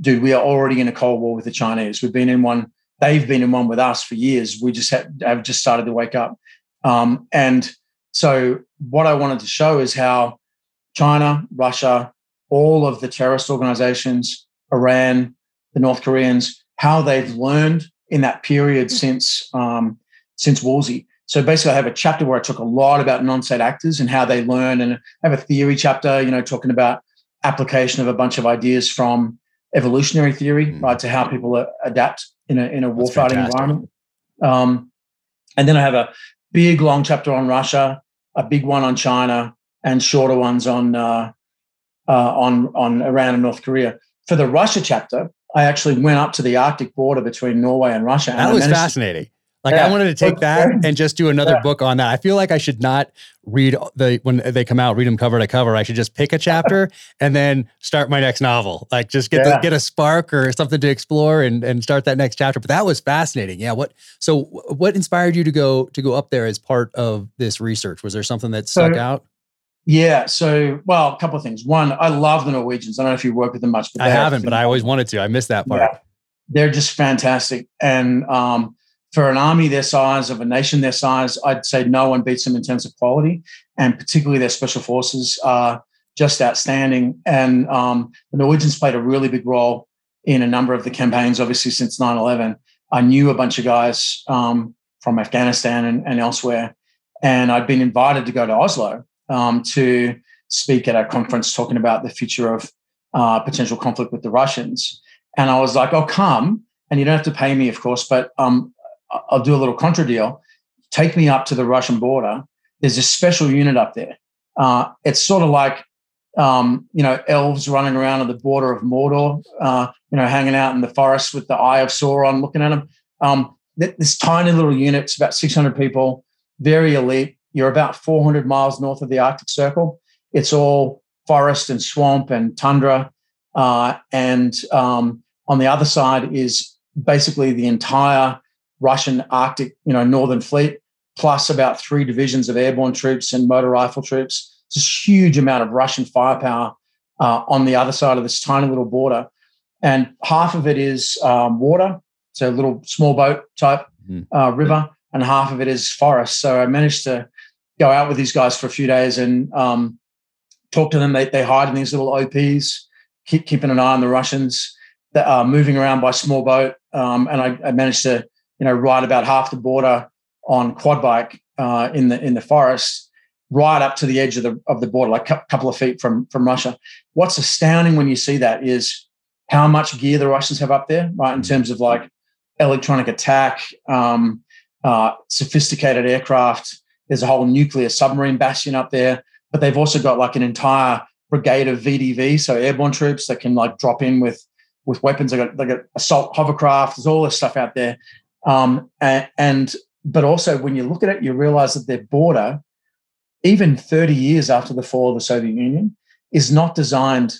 Dude, we are already in a Cold War with the Chinese. We've been in one. They've been in one with us for years. We just have, have just started to wake up. Um, and so what I wanted to show is how China, Russia, all of the terrorist organizations, Iran, the North Koreans, how they've learned in that period since um, since Woolsey. So basically I have a chapter where I talk a lot about non-state actors and how they learn, and I have a theory chapter, you know, talking about application of a bunch of ideas from evolutionary theory, mm. right, to how people adapt in a, in a warfighting environment. Um, and then I have a big, long chapter on Russia, a big one on China, and shorter ones on uh, uh, on on Iran and North Korea. For the Russia chapter, I actually went up to the Arctic border between Norway and Russia. That and was fascinating. To, like yeah. I wanted to take that and just do another yeah. book on that. I feel like I should not read the when they come out, read them cover to cover. I should just pick a chapter and then start my next novel. Like just get yeah. the, get a spark or something to explore and and start that next chapter. But that was fascinating. Yeah. What so what inspired you to go to go up there as part of this research? Was there something that stuck so, out? Yeah. So, well, a couple of things. One, I love the Norwegians. I don't know if you work with them much. But I haven't, but I always wanted to. I missed that part. Yeah, they're just fantastic. And um, for an army their size, of a nation their size, I'd say no one beats them in terms of quality. And particularly their special forces are just outstanding. And um, the Norwegians played a really big role in a number of the campaigns, obviously, since nine eleven. I knew a bunch of guys um, from Afghanistan and, and elsewhere. And I'd been invited to go to Oslo Um, to speak at a conference talking about the future of uh, potential conflict with the Russians. And I was like, I'll come, and you don't have to pay me, of course, but um, I'll do a little contra deal. Take me up to the Russian border. There's a special unit up there. Uh, it's sort of like, um, you know, elves running around on the border of Mordor, uh, you know, hanging out in the forest with the Eye of Sauron looking at them. Um, this tiny little unit, it's about six hundred people, very elite. You're about four hundred miles north of the Arctic Circle. It's all forest and swamp and tundra. Uh, and um, on the other side is basically the entire Russian Arctic, you know, Northern Fleet, plus about three divisions of airborne troops and motor rifle troops. It's this huge amount of Russian firepower uh, on the other side of this tiny little border. And half of it is um, water, so a little small boat type uh, river, and half of it is forest. So I managed to go out with these guys for a few days and um, talk to them. They, they hide in these little O Ps, keep, keeping an eye on the Russians that are moving around by small boat. Um, and I, I managed to, you know, ride about half the border on quad bike uh, in the in the forest, right up to the edge of the of the border, like a couple of feet from from Russia. What's astounding when you see that is how much gear the Russians have up there, right? In terms of like electronic attack, um, uh, sophisticated aircraft. There's a whole nuclear submarine bastion up there, but they've also got like an entire brigade of V D V, so airborne troops that can like drop in with with weapons. They got they got assault hovercraft. There's all this stuff out there, um, and, and but also when you look at it, you realize that their border, even thirty years after the fall of the Soviet Union, is not designed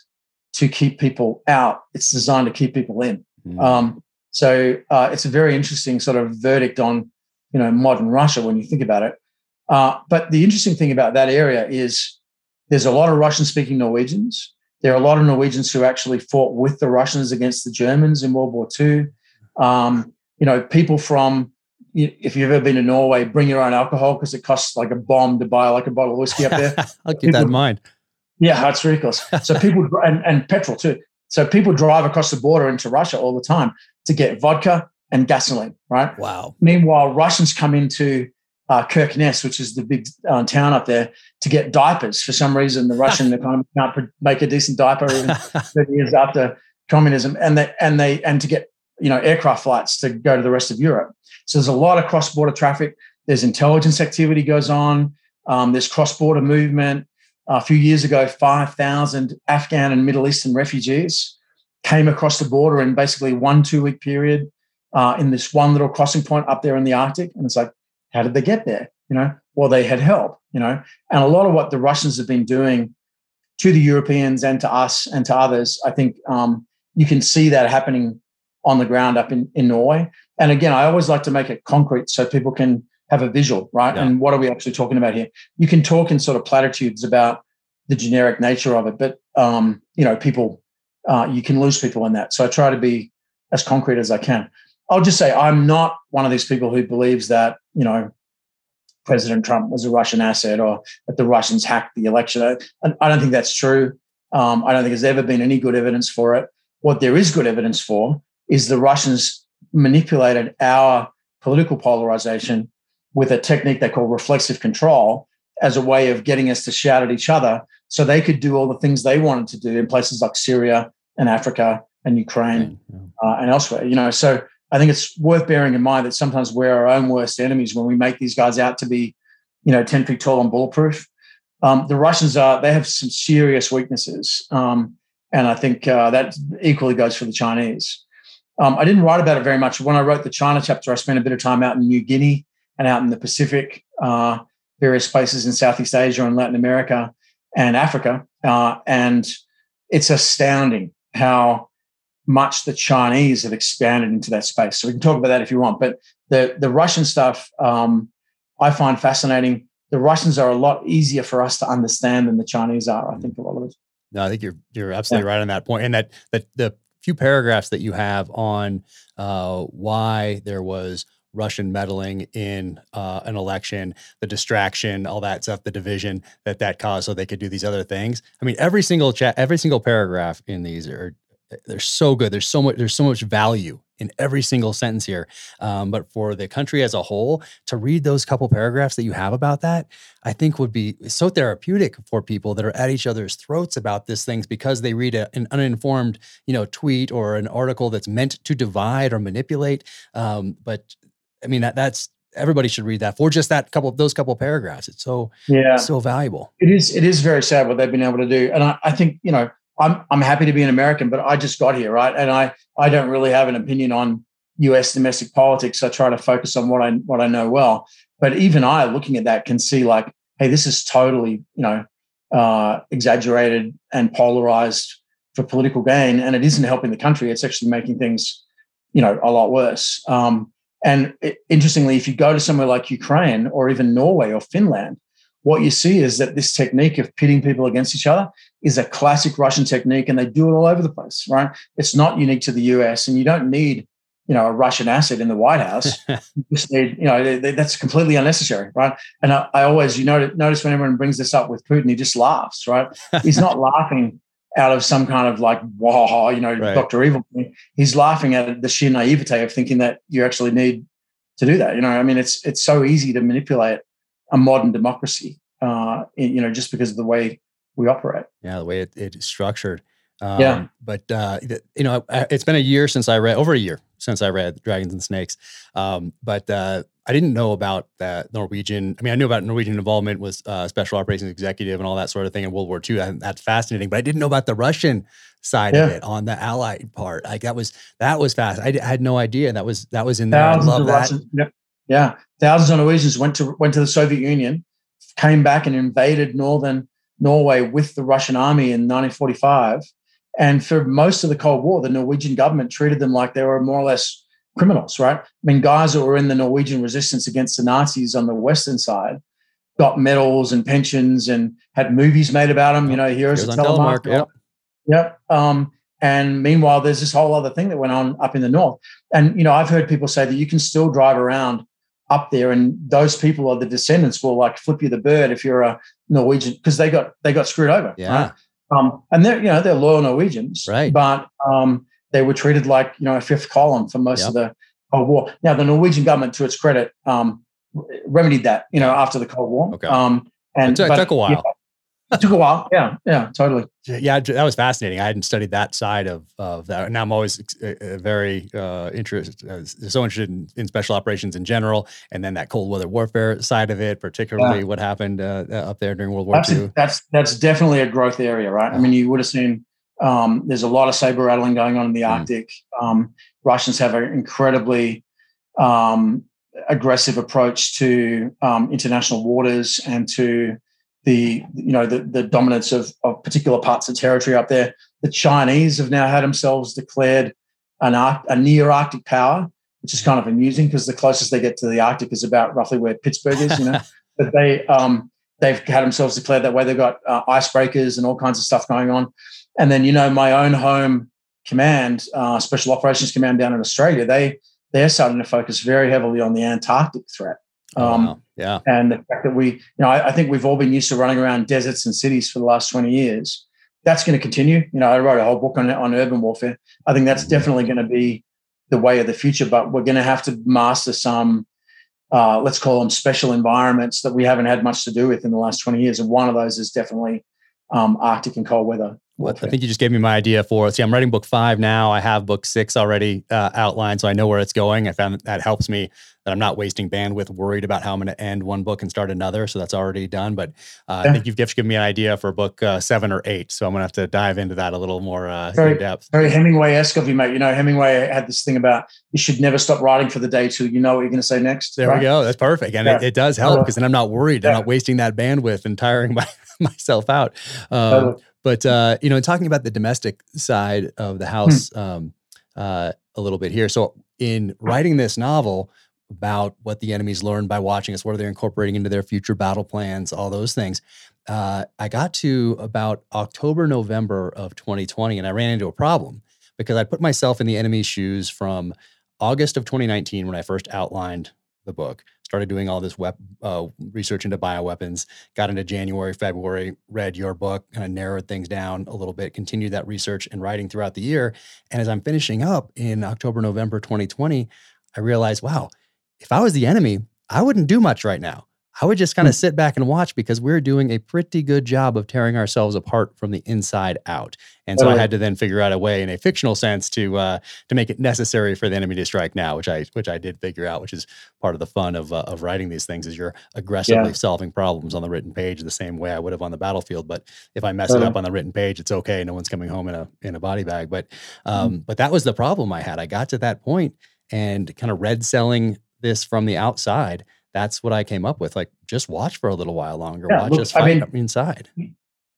to keep people out. It's designed to keep people in. Mm. Um, so uh, it's a very interesting sort of verdict on, you know, modern Russia when you think about it. Uh, but the interesting thing about that area is there's a lot of Russian-speaking Norwegians. There are a lot of Norwegians who actually fought with the Russians against the Germans in World War Two. Um, you know, people from if you've ever been to Norway, bring your own alcohol because it costs like a bomb to buy like a bottle of whiskey up there. I'll keep people, that in mind. Yeah, it's ridiculous. So people and, and petrol too. So people drive across the border into Russia all the time to get vodka and gasoline, right? Wow. Meanwhile, Russians come into uh, Kirkenes, which is the big uh, town up there, to get diapers. For some reason, the Russian economy can't make a decent diaper even thirty years after communism, and they and they and to get you know aircraft flights to go to the rest of Europe. So there's a lot of cross-border traffic. There's intelligence activity goes on. Um, there's cross-border movement. A few years ago, five thousand Afghan and Middle Eastern refugees came across the border in basically one two-week period uh, in this one little crossing point up there in the Arctic. And it's like, how did they get there? You know, well, they had help, you know. And a lot of what the Russians have been doing to the Europeans and to us and to others, I think um, you can see that happening on the ground up in, in Norway. And again, I always like to make it concrete so people can have a visual, right? Yeah. And what are we actually talking about here? You can talk in sort of platitudes about the generic nature of it, but, um, you know, people, uh, you can lose people in that. So I try to be as concrete as I can. I'll just say I'm not one of these people who believes that, you know, President Trump was a Russian asset or that the Russians hacked the election. I, I don't think that's true. Um, I don't think there's ever been any good evidence for it. What there is good evidence for is the Russians manipulated our political polarization with a technique they call reflexive control as a way of getting us to shout at each other so they could do all the things they wanted to do in places like Syria and Africa and Ukraine uh, and elsewhere. You know, so I think it's worth bearing in mind that sometimes we're our own worst enemies when we make these guys out to be, you know, ten feet tall and bulletproof. Um, the Russians are, they have some serious weaknesses. Um, and I think uh, that equally goes for the Chinese. Um, I didn't write about it very much. When I wrote the China chapter, I spent a bit of time out in New Guinea and out in the Pacific, uh, various places in Southeast Asia and Latin America and Africa. Uh, and it's astounding how much the Chinese have expanded into that space. So we can talk about that if you want. But the, the Russian stuff um, I find fascinating. The Russians are a lot easier for us to understand than the Chinese are, I think, a lot of it. No, I think you're you're absolutely yeah. right on that point. And that, that the few paragraphs that you have on uh, why there was Russian meddling in uh, an election, the distraction, all that stuff, the division that that caused so they could do these other things. I mean, every single chat, every single paragraph in these are, they're so good. There's so much, there's so much value in every single sentence here. Um, but for the country as a whole to read those couple paragraphs that you have about that, I think would be so therapeutic for people that are at each other's throats about these things because they read a, an uninformed, you know, tweet or an article that's meant to divide or manipulate. Um, but I mean, that that's, everybody should read that for just that couple of those couple of paragraphs. It's so, yeah. so valuable. It is, it is very sad what they've been able to do. And I, I think, you know, I'm, I'm happy to be an American, but I just got here. Right. And I, I don't really have an opinion on U S domestic politics. I try to focus on what I, what I know well, but even I looking at that can see like, hey, this is totally, you know, uh, exaggerated and polarized for political gain. And it isn't helping the country. It's actually making things, you know, a lot worse. Um, And interestingly, if you go to somewhere like Ukraine or even Norway or Finland, what you see is that this technique of pitting people against each other is a classic Russian technique, and they do it all over the place, right? It's not unique to the U S, and you don't need, you know, a Russian asset in the White House. You just need, you know, that's completely unnecessary, right? And I, I always, you know, notice when everyone brings this up with Putin, he just laughs, right? He's not laughing out of some kind of like, wow, you know, right. Doctor Evil. He's laughing at the sheer naivete of thinking that you actually need to do that. You know, I mean, it's it's so easy to manipulate a modern democracy, uh, you know, just because of the way we operate. Yeah, the way it, it is structured. Um, yeah. But, uh, you know, it's been a year since I read, over a year since I read Dragons and Snakes. Um, but uh, I didn't know about that Norwegian. I mean, I knew about Norwegian involvement with uh, special operations executive and all that sort of thing in World War Two. I, that's fascinating. But I didn't know about the Russian side yeah. of it on the Allied part. Like that was, that was fast. I, d- I had no idea that was, that was in there. Thousands I love that. Russians, yep. Yeah. Thousands of Norwegians went to, went to the Soviet Union, came back and invaded northern Norway with the Russian army in nineteen forty-five. And for most of the Cold War, the Norwegian government treated them like they were more or less criminals, right? I mean, guys that were in the Norwegian resistance against the Nazis on the Western side got medals and pensions and had movies made about them, you know, heroes of Telemark. Telemark. Yep. Yep. Um, and meanwhile, there's this whole other thing that went on up in the north. And, you know, I've heard people say that you can still drive around up there, and those people are the descendants will like flip you the bird if you're a Norwegian, because they got they got screwed over. Yeah. Right? Um, and they're you know they're loyal Norwegians, right? But um, they were treated like you know a fifth column for most yep. of the Cold War. Now the Norwegian government, to its credit, um, remedied that you know after the Cold War. Okay. Um, and it, but, it took a while. Yeah, it took a while. Yeah, yeah, totally. Yeah, that was fascinating. I hadn't studied that side of, of that. And I'm always uh, very uh, interested, uh, so interested in, in special operations in general. And then that cold weather warfare side of it, particularly yeah. what happened uh, up there during World War that's, Two. That's, that's definitely a growth area, right? Yeah. I mean, you would have seen um, there's a lot of saber rattling going on in the mm. Arctic. Um, Russians have an incredibly um, aggressive approach to um, international waters and to the you know the, the dominance of, of particular parts of territory up there. The Chinese have now had themselves declared an Ar- a near Arctic power, which is kind of amusing because the closest they get to the Arctic is about roughly where Pittsburgh is, you know. But they um, they've had themselves declared that way. They've got uh, icebreakers and all kinds of stuff going on. And then you know my own home command, uh, Special Operations Command down in Australia, they they're starting to focus very heavily on the Antarctic threat. Um, oh, wow. Yeah, and the fact that we, you know, I, I think we've all been used to running around deserts and cities for the last twenty years. That's going to continue. You know, I wrote a whole book on on urban warfare. I think that's definitely going to be the way of the future. But we're going to have to master some, uh, let's call them special environments that we haven't had much to do with in the last twenty years. And one of those is definitely um, Arctic and cold weather. Well, I think you just gave me my idea for, see, I'm writing book five now. I have book six already uh, outlined, so I know where it's going. I found that, that helps me, that I'm not wasting bandwidth worried about how I'm going to end one book and start another. So that's already done. But uh, yeah. I think you've given me an idea for book uh, seven or eight. So I'm going to have to dive into that a little more uh, very, in depth. Very Hemingway-esque of you, mate. You know, Hemingway had this thing about you should never stop writing for the day till you know what you're going to say next. There right? we go. That's perfect. And yeah. it, it does help because then I'm not worried. Yeah. I'm not wasting that bandwidth and tiring my, myself out. Um, totally. But, uh, you know, in talking about the domestic side of the house um, uh, a little bit here. So in writing this novel about what the enemies learned by watching us, what are they incorporating into their future battle plans, all those things, uh, I got to about October, November of twenty twenty, and I ran into a problem because I put myself in the enemy's shoes from August of twenty nineteen when I first outlined the book. Started doing all this web, uh, research into bioweapons, got into January, February, read your book, kind of narrowed things down a little bit, continued that research and writing throughout the year. And as I'm finishing up in October, November twenty twenty, I realized, wow, if I was the enemy, I wouldn't do much right now. I would just kind of sit back and watch because we're doing a pretty good job of tearing ourselves apart from the inside out. And so I had to then figure out a way in a fictional sense to uh, to make it necessary for the enemy to strike now, which I which I did figure out, which is part of the fun of uh, of writing these things is you're aggressively yeah. solving problems on the written page the same way I would have on the battlefield. But if I mess right. it up on the written page, it's okay. No one's coming home in a in a body bag. But um, mm-hmm. but that was the problem I had. I got to that point and kind of red selling this from the outside. That's what I came up with. Like, just watch for a little while longer. Yeah, watch look, us fight I mean, inside.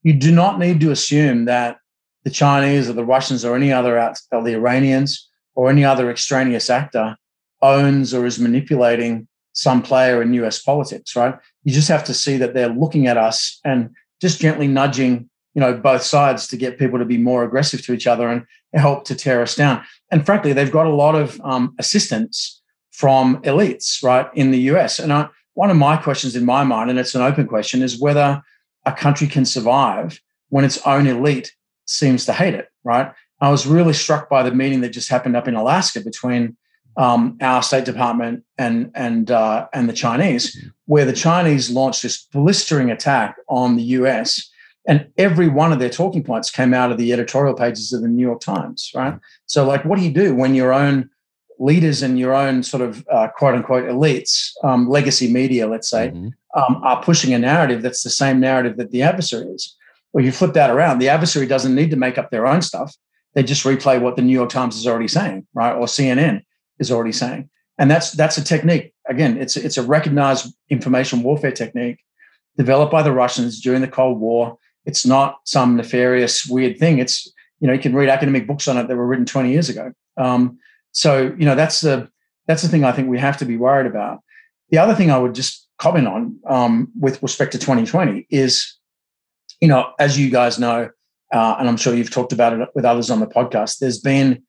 You do not need to assume that the Chinese or the Russians or any other, out, or the Iranians or any other extraneous actor owns or is manipulating some player in U S politics, right? You just have to see that they're looking at us and just gently nudging, you know, both sides to get people to be more aggressive to each other and help to tear us down. And frankly, they've got a lot of um, assistance from elites, right, in the U S. And I, one of my questions in my mind, and it's an open question, is whether a country can survive when its own elite seems to hate it, right? I was really struck by the meeting that just happened up in Alaska between um, our State Department and and uh, and the Chinese, where the Chinese launched this blistering attack on the U S, and every one of their talking points came out of the editorial pages of the New York Times, right? So, like, what do you do when your own leaders and your own sort of uh, quote-unquote elites, um, legacy media, let's say, mm-hmm. um, are pushing a narrative that's the same narrative that the adversary is? Well, you flip that around. The adversary doesn't need to make up their own stuff. They just replay what the New York Times is already saying, right, or C N N is already saying. And that's that's a technique. Again, it's, it's a recognized information warfare technique developed by the Russians during the Cold War. It's not some nefarious, weird thing. It's, you know, you can read academic books on it that were written twenty years ago. Um So, you know, that's the that's the thing I think we have to be worried about. The other thing I would just comment on um, with respect to twenty twenty is, you know, as you guys know, uh, and I'm sure you've talked about it with others on the podcast, there's been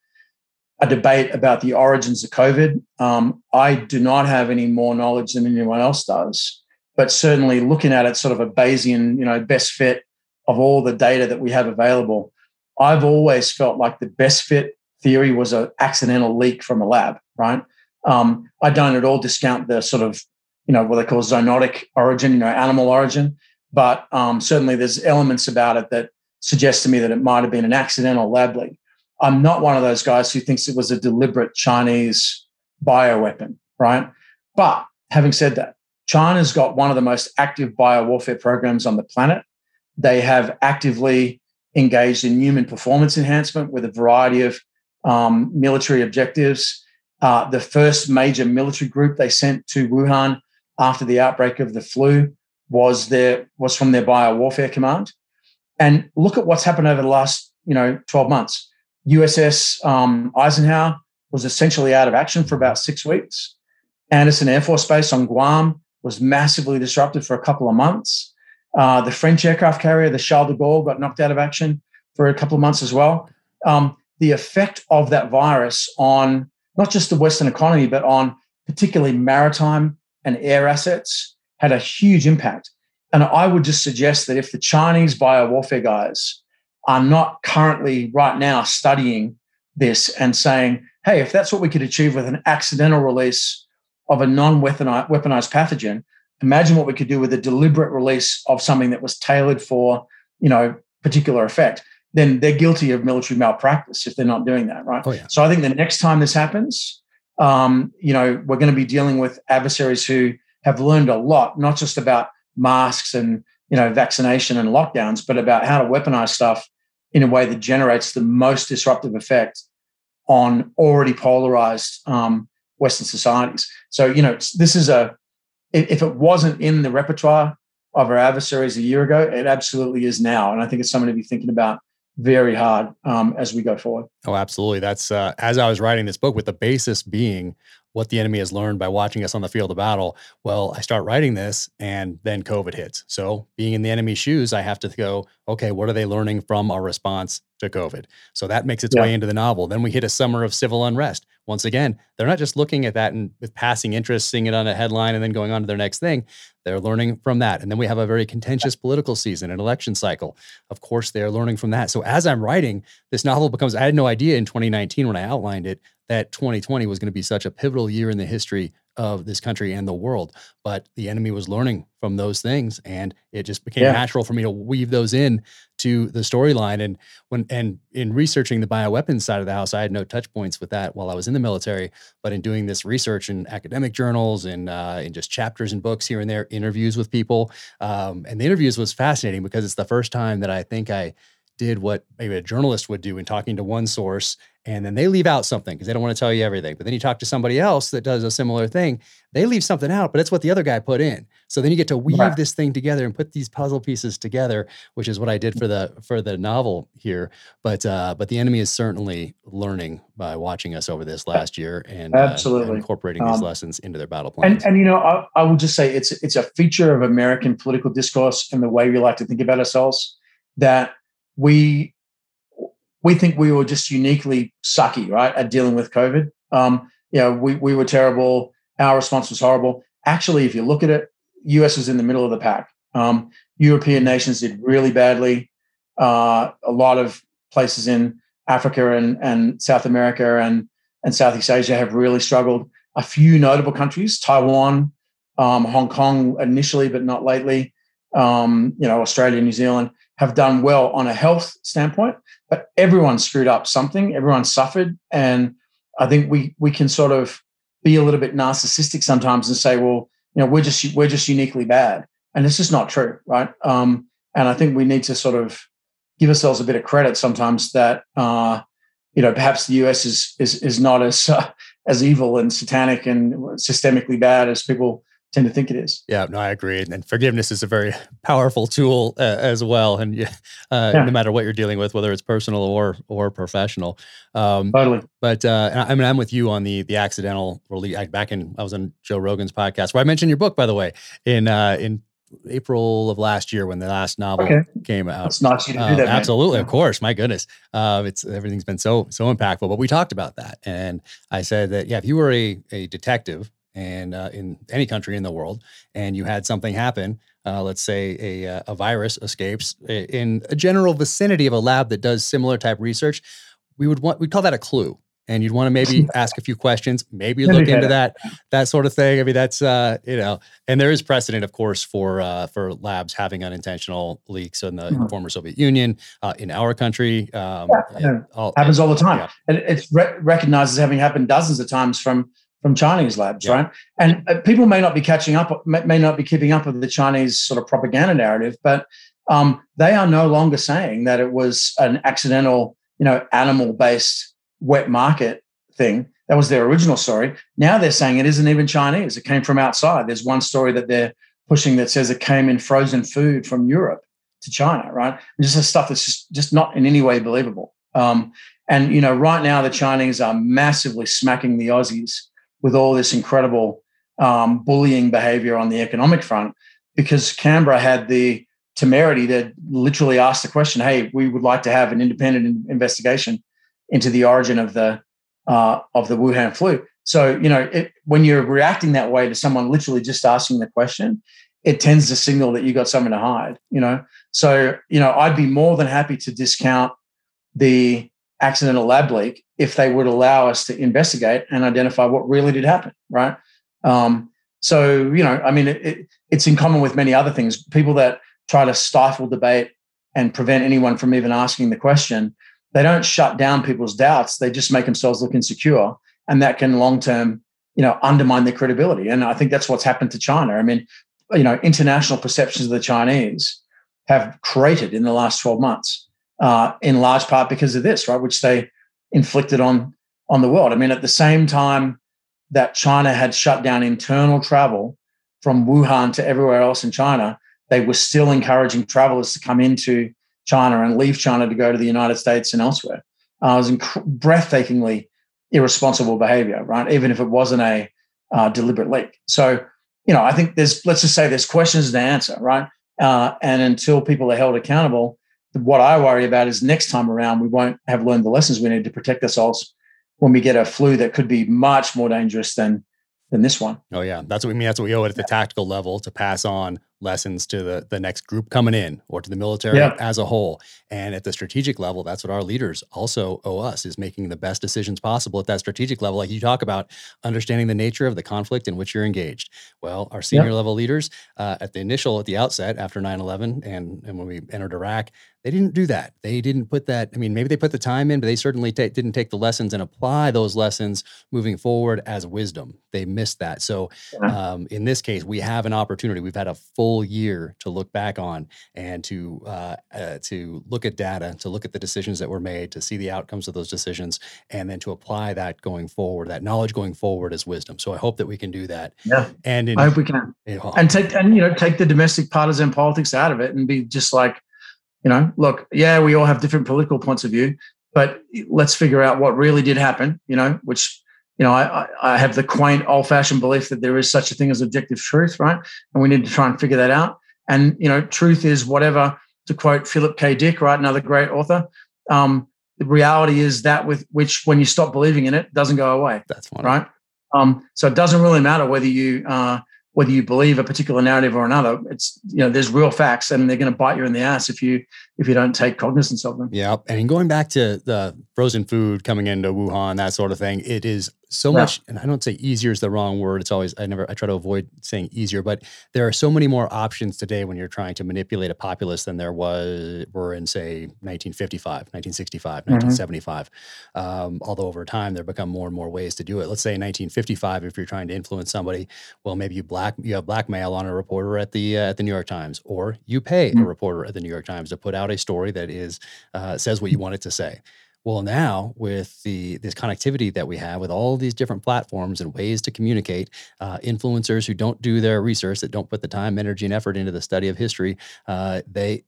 a debate about the origins of COVID. Um, I do not have any more knowledge than anyone else does, but certainly looking at it sort of a Bayesian, you know, best fit of all the data that we have available, I've always felt like the best fit theory was an accidental leak from a lab, right? Um, I don't at all discount the sort of, you know, what they call zoonotic origin, you know, animal origin, but um, certainly there's elements about it that suggest to me that it might have been an accidental lab leak. I'm not one of those guys who thinks it was a deliberate Chinese bioweapon, right? But having said that, China's got one of the most active biowarfare programs on the planet. They have actively engaged in human performance enhancement with a variety of um, military objectives. Uh, the first major military group they sent to Wuhan after the outbreak of the flu was their was from their biowarfare command. And look at what's happened over the last, you know, twelve months. U S S um, Eisenhower was essentially out of action for about six weeks. Anderson Air Force Base on Guam was massively disrupted for a couple of months. Uh, the French aircraft carrier, the Charles de Gaulle, got knocked out of action for a couple of months as well. Um, the effect of that virus on not just the Western economy, but on particularly maritime and air assets had a huge impact. And I would just suggest that if the Chinese biowarfare guys are not currently right now studying this and saying, hey, if that's what we could achieve with an accidental release of a non-weaponized pathogen, imagine what we could do with a deliberate release of something that was tailored for, you know, particular effect, then they're guilty of military malpractice if they're not doing that, right? Oh, yeah. So I think the next time this happens, um, you know, we're going to be dealing with adversaries who have learned a lot, not just about masks and, you know, vaccination and lockdowns, but about how to weaponize stuff in a way that generates the most disruptive effect on already polarized um, Western societies. So, you know, this is a, if it wasn't in the repertoire of our adversaries a year ago, it absolutely is now. And I think it's something to be thinking about very hard um, as we go forward. Oh, absolutely. That's, uh, as I was writing this book, with the basis being what the enemy has learned by watching us on the field of battle. Well, I start writing this and then COVID hits. So being in the enemy's shoes, I have to go, okay, what are they learning from our response to COVID? So that makes its yeah. way into the novel. Then we hit a summer of civil unrest. Once again, they're not just looking at that and with passing interest, seeing it on a headline and then going on to their next thing. They're learning from that. And then we have a very contentious political season, an election cycle. Of course, they're learning from that. So as I'm writing, this novel becomes, I had no idea in twenty nineteen when I outlined it, that twenty twenty was going to be such a pivotal year in the history of this country and the world. But the enemy was learning from those things. And it just became yeah. natural for me to weave those in to the storyline. And when, and in researching the bioweapons side of the house, I had no touch points with that while I was in the military, but in doing this research in academic journals and, uh, in just chapters and books here and there, interviews with people. Um, and the interviews was fascinating because it's the first time that I think I did what maybe a journalist would do in talking to one source, and then they leave out something because they don't want to tell you everything. But then you talk to somebody else that does a similar thing. They leave something out, but it's what the other guy put in. So then you get to weave right. this thing together and put these puzzle pieces together, which is what I did for the for the novel here. But uh, but the enemy is certainly learning by watching us over this last year and, Absolutely. Uh, and incorporating these um, lessons into their battle plans. And, and you know, I, I will just say it's it's a feature of American political discourse and the way we like to think about ourselves that we we think we were just uniquely sucky, right, at dealing with COVID. Um, you know, we we were terrible. Our response was horrible. Actually, if you look at it, U S was in the middle of the pack. Um, European nations did really badly. Uh, a lot of places in Africa and, and South America and, and Southeast Asia have really struggled. A few notable countries, Taiwan, um, Hong Kong initially, but not lately, um, you know, Australia, New Zealand, have done well on a health standpoint, but everyone screwed up something. Everyone suffered. And I think we we can sort of be a little bit narcissistic sometimes and say, well, you know, we're just we're just uniquely bad. And it's just not true, right? Um, and I think we need to sort of give ourselves a bit of credit sometimes that, uh, you know, perhaps the U S is is is not as uh, as evil and satanic and systemically bad as people tend to think it is. Yeah, no, I agree. And, and forgiveness is a very powerful tool uh, as well. And uh, yeah. no matter what you're dealing with, whether it's personal or or professional. Um, totally. But uh, and I, I mean, I'm with you on the the accidental release. I, back in, I was on Joe Rogan's podcast where I mentioned your book, by the way, in uh, in April of last year when the last novel okay. came out. It's not you to do that, um, absolutely, man. Of course. My goodness, uh, it's everything's been so so impactful. But we talked about that, and I said that yeah, if you were a a detective and uh, in any country in the world, and you had something happen, uh, let's say a a virus escapes in a general vicinity of a lab that does similar type research, we would want we call that a clue. And you'd want to maybe ask a few questions, maybe look into that, that sort of thing. I mean, that's, uh, you know, and there is precedent, of course, for uh, for labs having unintentional leaks in the mm-hmm. former Soviet Union, uh, in our country. Um, yeah, all, happens and, all the time. Yeah. And it's re- recognized as having happened dozens of times from, from Chinese labs, yeah. right? And uh, people may not be catching up, may, may not be keeping up with the Chinese sort of propaganda narrative, but um, they are no longer saying that it was an accidental, you know, animal-based wet market thing. That was their original story. Now they're saying it isn't even Chinese. It came from outside. There's one story that they're pushing that says it came in frozen food from Europe to China, right? And just the stuff that's just, just not in any way believable. Um, and, you know, right now the Chinese are massively smacking the Aussies with all this incredible um, bullying behavior on the economic front, because Canberra had the temerity to literally ask the question, hey, we would like to have an independent in- investigation into the origin of the uh, of the Wuhan flu. So, you know, it, when you're reacting that way to someone literally just asking the question, it tends to signal that you got something to hide, you know. So, you know, I'd be more than happy to discount the accidental lab leak if they would allow us to investigate and identify what really did happen, right? Um, so, you know, I mean, it, it, it's in common with many other things. People that try to stifle debate and prevent anyone from even asking the question, they don't shut down people's doubts. They just make themselves look insecure, and that can long-term, you know, undermine their credibility. And I think that's what's happened to China. I mean, you know, international perceptions of the Chinese have cratered in the last twelve months, uh, in large part because of this, right, which they inflicted on, on the world. I mean, at the same time that China had shut down internal travel from Wuhan to everywhere else in China, they were still encouraging travelers to come into China and leave China to go to the United States and elsewhere. Uh, it was inc- breathtakingly irresponsible behavior, right? Even if it wasn't a uh, deliberate leak. So, you know, I think there's, let's just say there's questions to answer, right? Uh, and until people are held accountable, what I worry about is next time around, we won't have learned the lessons we need to protect ourselves when we get a flu that could be much more dangerous than than this one. Oh yeah. That's what we mean. That's what we owe it at the tactical level, to pass on lessons to the, the next group coming in, or to the military yeah. as a whole. And at the strategic level, that's what our leaders also owe us, is making the best decisions possible at that strategic level. Like you talk about, understanding the nature of the conflict in which you're engaged. Well, our senior yeah. level leaders uh, at the initial, at the outset after nine eleven and, and when we entered Iraq, they didn't do that. They didn't put that, I mean, maybe they put the time in, but they certainly ta- didn't take the lessons and apply those lessons moving forward as wisdom. They missed that. So um, in this case, we have an opportunity. We've had a full year to look back on, and to uh, uh, to look at data, to look at the decisions that were made, to see the outcomes of those decisions, and then to apply that going forward, that knowledge going forward as wisdom. So I hope that we can do that. Yeah, and in, I hope we can. You know, and take and you know take the domestic partisan politics out of it, and be just like, you know, look, yeah, we all have different political points of view, but let's figure out what really did happen, you know, which, you know, I, I have the quaint old-fashioned belief that there is such a thing as objective truth, right? And we need to try and figure that out. And, you know, truth is whatever, to quote Philip K. Dick, right, another great author, um, the reality is that with which, when you stop believing in it, doesn't go away. That's funny. Right? Um, so it doesn't really matter whether you uh, whether you believe a particular narrative or another. It's, you know, there's real facts, and they're going to bite you in the ass if you if you don't take cognizance of them. Yeah. And going back to the frozen food coming into Wuhan, that sort of thing, it is so yeah. much, and I don't say easier is the wrong word. It's always, I never, I try to avoid saying easier, but there are so many more options today when you're trying to manipulate a populace than there was, were in, say, nineteen fifty-five, nineteen sixty-five, mm-hmm. nineteen seventy-five. Um, although over time there become more and more ways to do it. Let's say in nineteen fifty-five, if you're trying to influence somebody, well, maybe you black, you have blackmail on a reporter at the, uh, at the New York Times, or you pay mm-hmm. a reporter at the New York Times to put out a story that is, uh, says what you want it to say. Well, now with the this connectivity that we have with all these different platforms and ways to communicate, uh, influencers who don't do their research, that don't put the time, energy, and effort into the study of history, uh, they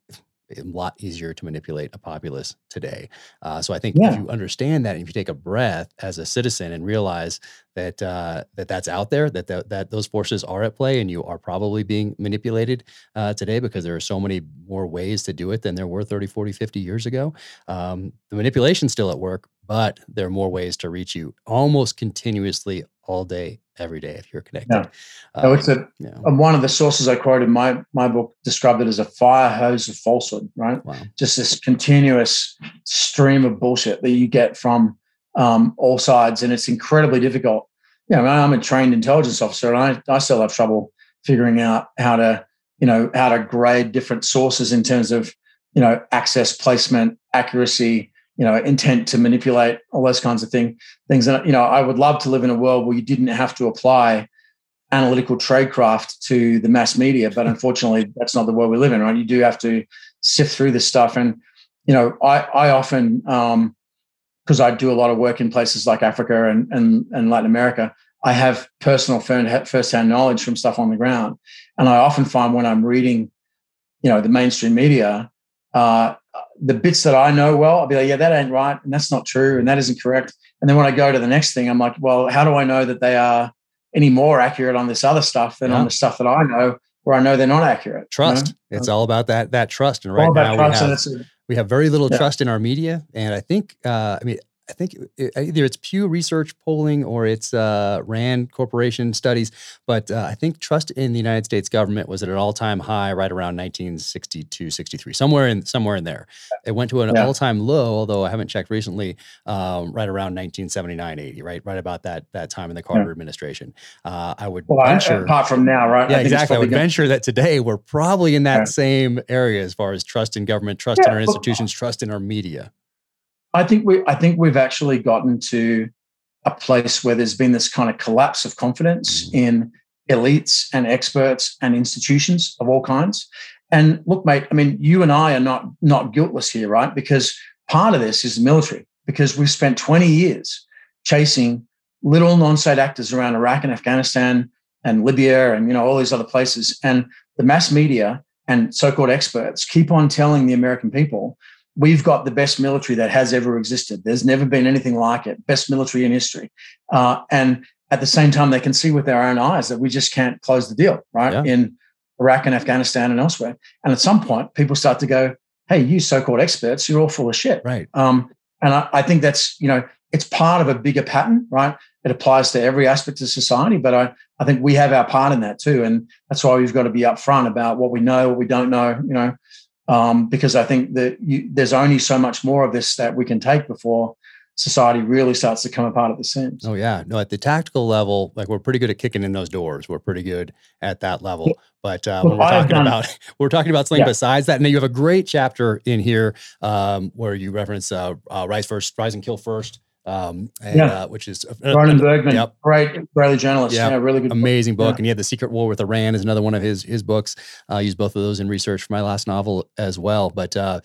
a lot easier to manipulate a populace today. Uh, so I think yeah. if you understand that, and if you take a breath as a citizen and realize that uh, that that's out there, that, that that those forces are at play, and you are probably being manipulated uh, today because there are so many more ways to do it than there were thirty, forty, fifty years ago. Um, the manipulation's still at work, but there are more ways to reach you almost continuously all day, every day, if you're connected. No. Um, no, it's a, you know. One of the sources I quoted in my, my book described it as a fire hose of falsehood, right? Wow. Just this continuous stream of bullshit that you get from um, all sides, and it's incredibly difficult. You know, I'm a trained intelligence officer, and I, I still have trouble figuring out how to, you know, how to grade different sources in terms of, you know, access, placement, accuracy, you know, intent to manipulate, all those kinds of thing, things. And, you know, I would love to live in a world where you didn't have to apply analytical tradecraft to the mass media, but unfortunately that's not the world we live in, right? You do have to sift through this stuff. And, you know, I, I often, um, because I do a lot of work in places like Africa and, and, and Latin America, I have personal firsthand knowledge from stuff on the ground. And I often find when I'm reading, you know, the mainstream media, uh, the bits that I know well, I'll be like, yeah, that ain't right, and that's not true, and that isn't correct. And then when I go to the next thing, I'm like, well, how do I know that they are any more accurate on this other stuff than yeah. on the stuff that I know, where I know they're not accurate? Trust. You know? It's all about that that trust. And right now we have, we have very little yeah. trust in our media. And I think, uh, I mean, I think it, either it's Pew Research polling or it's uh, RAND Corporation studies, but uh, I think trust in the United States government was at an all-time high right around nineteen sixty-two, sixty-three, somewhere in somewhere in there. It went to an yeah. all-time low, although I haven't checked recently, um, right around nineteen seventy-nine, eighty, right, right about that that time in the Carter yeah. administration. Uh, I would well, venture, I, apart from now, right? Yeah, I exactly. I would good. venture that today we're probably in that yeah. same area as far as trust in government, trust yeah, in our institutions, but, trust in our media. I think we. I think we've actually gotten to a place where there's been this kind of collapse of confidence in elites and experts and institutions of all kinds. And look, mate, I mean, you and I are not not guiltless here, right? Because part of this is the military, because we've spent twenty years chasing little non-state actors around Iraq and Afghanistan and Libya and, you know, all these other places. And the mass media and so-called experts keep on telling the American people, we've got the best military that has ever existed. There's never been anything like it. Best military in history. Uh, and at the same time, they can see with their own eyes that we just can't close the deal, right? Yeah. In Iraq and Afghanistan and elsewhere. And at some point, people start to go, hey, you so-called experts, you're all full of shit. Right. Um, and I, I think that's, you know, it's part of a bigger pattern, right? It applies to every aspect of society, but I, I think we have our part in that too. And that's why we've got to be upfront about what we know, what we don't know, you know, Um, because I think that you, there's only so much more of this that we can take before society really starts to come apart at the seams. Oh, yeah. No, at the tactical level, like we're pretty good at kicking in those doors. We're pretty good at that level. Yeah. But uh, well, when we're talking done, about we're talking about something yeah. besides that. And then you have a great chapter in here um, where you reference uh, uh, Rise First, Rise and Kill First. Um, and, yeah. uh, which is uh, Ronan Bergman, yep. great Israeli journalist, yep. yeah, really good, amazing book. book. Yeah. And he had The Secret War with Iran is another one of his his books. I uh, used both of those in research for my last novel as well. But uh,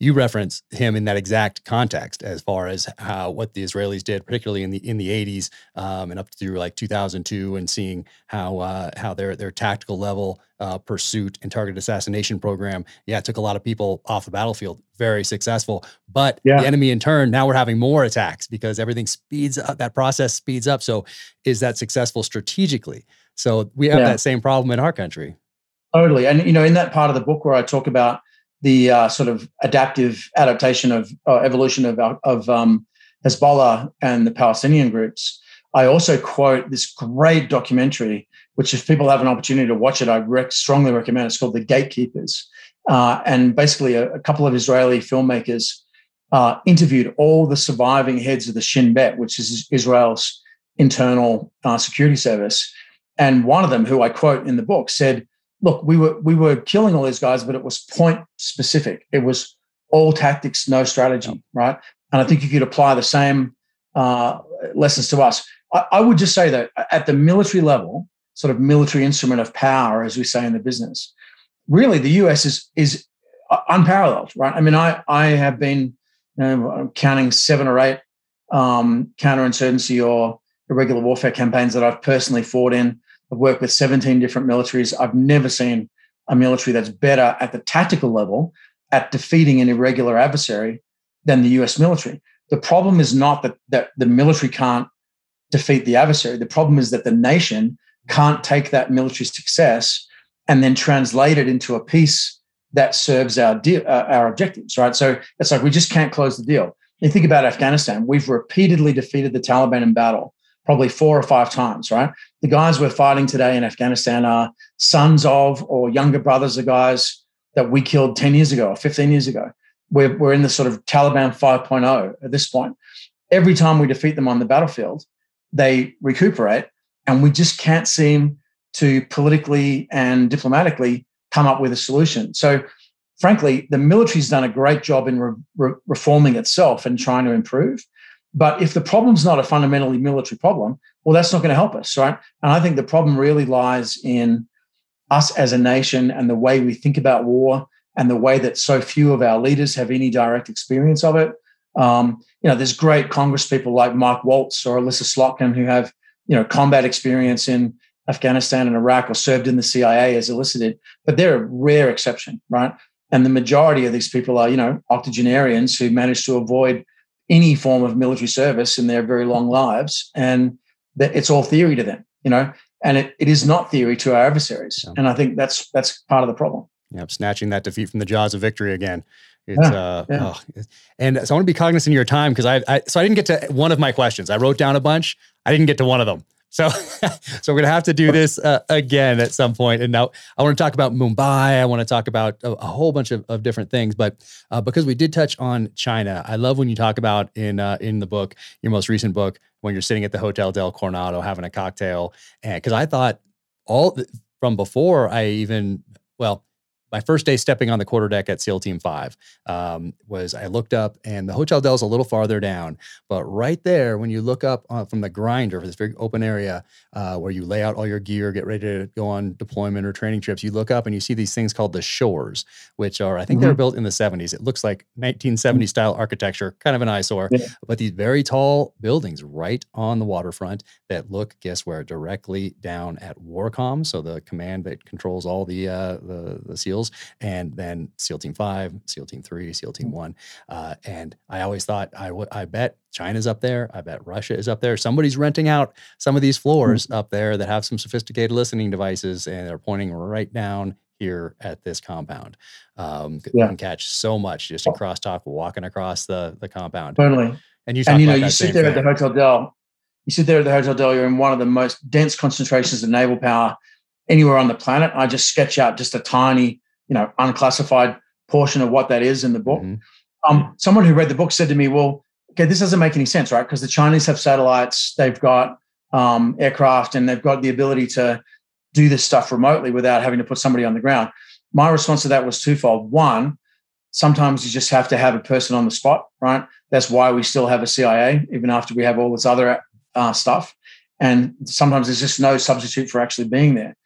you reference him in that exact context as far as how what the Israelis did, particularly in the in the eighties um, and up through like two thousand two, and seeing how uh, how their their tactical level. Uh, pursuit and targeted assassination program. Yeah, it took a lot of people off the battlefield. Very successful. But yeah. the enemy in turn, now we're having more attacks because everything speeds up, that process speeds up. So is that successful strategically? So we have yeah. that same problem in our country. Totally. And, you know, in that part of the book where I talk about the uh, sort of adaptive adaptation of uh, evolution of, of um, Hezbollah and the Palestinian groups, I also quote this great documentary, which if people have an opportunity to watch it, I rec- strongly recommend. It's called The Gatekeepers. Uh, and basically a, a couple of Israeli filmmakers uh, interviewed all the surviving heads of the Shin Bet, which is Israel's internal uh, security service. And one of them, who I quote in the book, said, look, we were, we were killing all these guys, but it was point specific. It was all tactics, no strategy, right? And I think you could apply the same uh, lessons to us. I, I would just say that at the military level, sort of military instrument of power, as we say in the business, really the U S is is unparalleled, right? I mean, I I have been, you know, I'm counting seven or eight um, counterinsurgency or irregular warfare campaigns that I've personally fought in. I've worked with seventeen different militaries. I've never seen a military that's better at the tactical level at defeating an irregular adversary than the U S military. The problem is not that, that the military can't defeat the adversary. The problem is that the nation can't take that military success and then translate it into a peace that serves our de- uh, our objectives, right? So it's like we just can't close the deal. You think about Afghanistan. We've repeatedly defeated the Taliban in battle, probably four or five times, right? The guys we're fighting today in Afghanistan are sons of or younger brothers of guys that we killed ten years ago or fifteen years ago. We're, we're in the sort of Taliban five point oh at this point. Every time we defeat them on the battlefield, they recuperate, and we just can't seem to politically and diplomatically come up with a solution. So frankly, the military's done a great job in re- re- reforming itself and trying to improve. But if the problem's not a fundamentally military problem, well, that's not going to help us, right? And I think the problem really lies in us as a nation and the way we think about war and the way that so few of our leaders have any direct experience of it. Um, you know, there's great congresspeople like Mike Waltz or Alyssa Slotkin who have, you know, combat experience in Afghanistan and Iraq or served in the C I A as Alyssa did, but they're a rare exception, right? And the majority of these people are, you know, octogenarians who managed to avoid any form of military service in their very long lives, and that it's all theory to them, you know, and it, it is not theory to our adversaries. Yeah. And I think that's that's part of the problem. Yeah, snatching that defeat from the jaws of victory again. It's, yeah, uh, yeah. Oh. And so I want to be cognizant of your time because I, I, so I didn't get to one of my questions. I wrote down a bunch. I didn't get to one of them. So, so we're going to have to do this uh, again at some point. And now I want to talk about Mumbai. I want to talk about a, a whole bunch of, of different things, but uh, because we did touch on China, I love when you talk about in, uh, in the book, your most recent book, when you're sitting at the Hotel del Coronado, having a cocktail. And cause I thought all from before I even, well, my first day stepping on the quarterdeck at SEAL Team Five um, was I looked up, and the Hotel Del's a little farther down, but right there, when you look up uh, from the grinder for this big open area uh, where you lay out all your gear, get ready to go on deployment or training trips, you look up and you see these things called the shores, which are, I think mm-hmm. they were built in the seventies. It looks like nineteen seventies style architecture, kind of an eyesore, yeah. but these very tall buildings right on the waterfront that look, guess where, directly down at WARCOM. So the command that controls all the, uh, the, the SEALs. And then SEAL Team Five, SEAL Team Three, SEAL Team One, uh, and I always thought I would. I bet China's up there. I bet Russia is up there. Somebody's renting out some of these floors mm-hmm. up there that have some sophisticated listening devices, and they're pointing right down here at this compound. Um, yeah. You can catch so much just in crosstalk walking across the the compound. Totally. And you, and you know, you sit there thing. at the Hotel Del. You sit there at the Hotel Del. You're in one of the most dense concentrations of naval power anywhere on the planet. I just sketch out just a tiny, you know, unclassified portion of what that is in the book. Mm-hmm. Um, someone who read the book said to me, well, okay, this doesn't make any sense, right? Because the Chinese have satellites, they've got um, aircraft, and they've got the ability to do this stuff remotely without having to put somebody on the ground. My response to that was twofold. One, sometimes you just have to have a person on the spot, right? That's why we still have a C I A, even after we have all this other uh, stuff. And sometimes there's just no substitute for actually being there.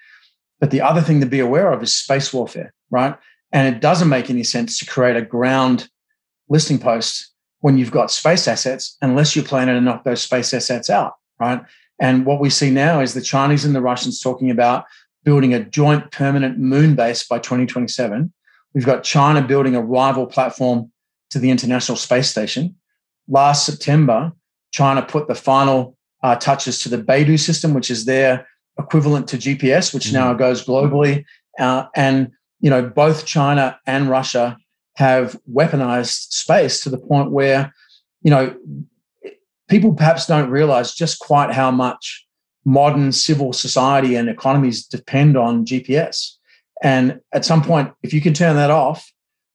But the other thing to be aware of is space warfare, right? And it doesn't make any sense to create a ground listening post when you've got space assets unless you're planning to knock those space assets out, right? And what we see now is the Chinese and the Russians talking about building a joint permanent moon base by twenty twenty-seven. We've got China building a rival platform to the International Space Station. Last September, China put the final uh, touches to the Beidou system, which is their equivalent to G P S, which mm-hmm. now goes globally. Uh, and, you know, both China and Russia have weaponized space to the point where, you know, people perhaps don't realize just quite how much modern civil society and economies depend on G P S. And at some point, if you can turn that off,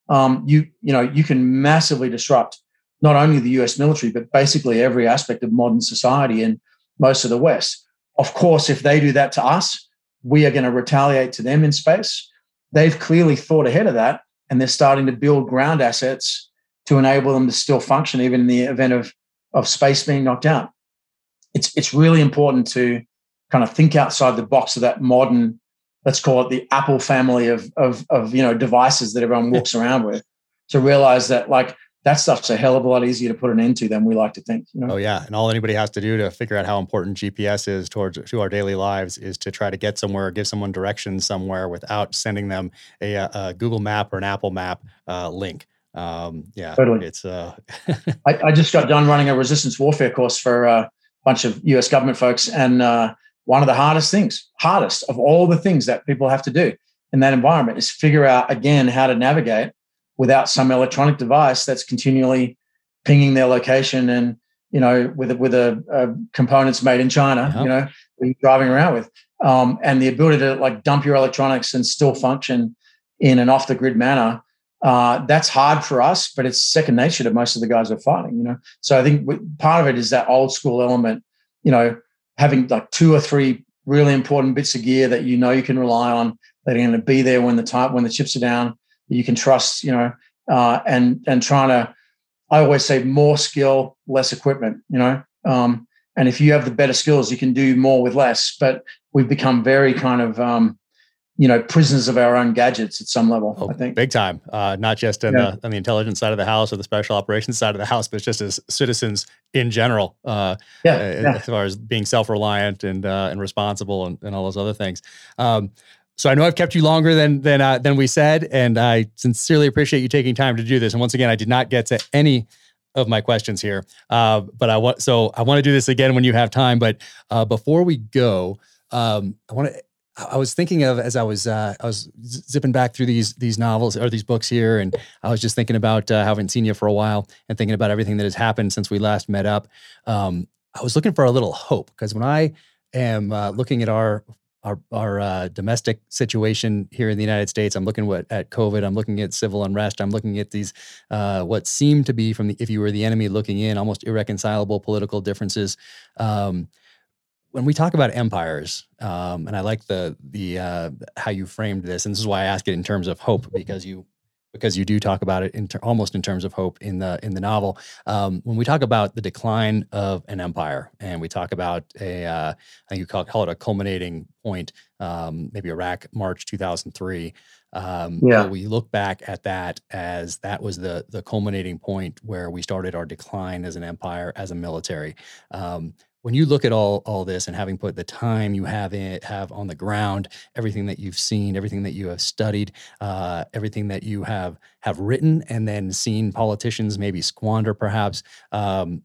um, you, you know, you can massively disrupt not only the U S military, but basically every aspect of modern society and most of the West. Of course, if they do that to us, we are going to retaliate to them in space. They've clearly thought ahead of that, and they're starting to build ground assets to enable them to still function, even in the event of, of space being knocked out. It's, it's really important to kind of think outside the box of that modern, let's call it the Apple family of, of, of you know, devices that everyone walks around with, to realize that, like, that stuff's a hell of a lot easier to put an end to than we like to think. You know? Oh yeah. And all anybody has to do to figure out how important G P S is towards to our daily lives is to try to get somewhere, give someone directions somewhere without sending them a, a Google map or an Apple map uh, link. Um, yeah, totally. It's, uh, I, I just got done running a resistance warfare course for a bunch of U S government folks. And, uh, one of the hardest things, hardest of all the things that people have to do in that environment is figure out again, how to navigate without some electronic device that's continually pinging their location and, you know, with, with a, a components made in China, uh-huh. you know, you're driving around with, um, and the ability to like dump your electronics and still function in an off the grid manner. Uh, that's hard for us, but it's second nature to most of the guys who are fighting, you know? So I think w- part of it is that old school element, you know, having like two or three really important bits of gear that you know you can rely on, that are going to be there when the time, when the chips are down, that you can trust, you know, uh, and, and trying to, I always say more skill, less equipment, you know? Um, and if you have the better skills, you can do more with less, but we've become very kind of, um, you know, prisoners of our own gadgets at some level, oh, I think. Big time, uh, not just in yeah. the, on the intelligence side of the house or the special operations side of the house, but just as citizens in general, uh, yeah, uh, yeah. as far as being self-reliant and uh, and responsible and, and all those other things. Um, so I know I've kept you longer than than uh, than we said, and I sincerely appreciate you taking time to do this. And once again, I did not get to any of my questions here, uh, but I want so I want to do this again when you have time. But uh, before we go, um, I want to. I was thinking of as I was uh, I was zipping back through these these novels or these books here, and I was just thinking about uh, having seen you for a while and thinking about everything that has happened since we last met up. Um, I was looking for a little hope, because when I am uh, looking at our our, our uh, domestic situation here in the United States, I'm looking what, at COVID, I'm looking at civil unrest, I'm looking at these uh, what seem to be from the, if you were the enemy looking in, almost irreconcilable political differences. Um, When we talk about empires, um, and I like the the uh, how you framed this, and this is why I ask it in terms of hope, because you because you do talk about it in ter- almost in terms of hope in the in the novel. Um, when we talk about the decline of an empire, and we talk about a uh, I think you call it, call it a culminating point, um, maybe Iraq, March two thousand three. Um, yeah. We look back at that as that was the the culminating point where we started our decline as an empire, as a military. Um, when you look at all all this, and having put the time you have in, have on the ground, everything that you've seen, everything that you have studied, uh, everything that you have have written, and then seen politicians maybe squander, perhaps, um,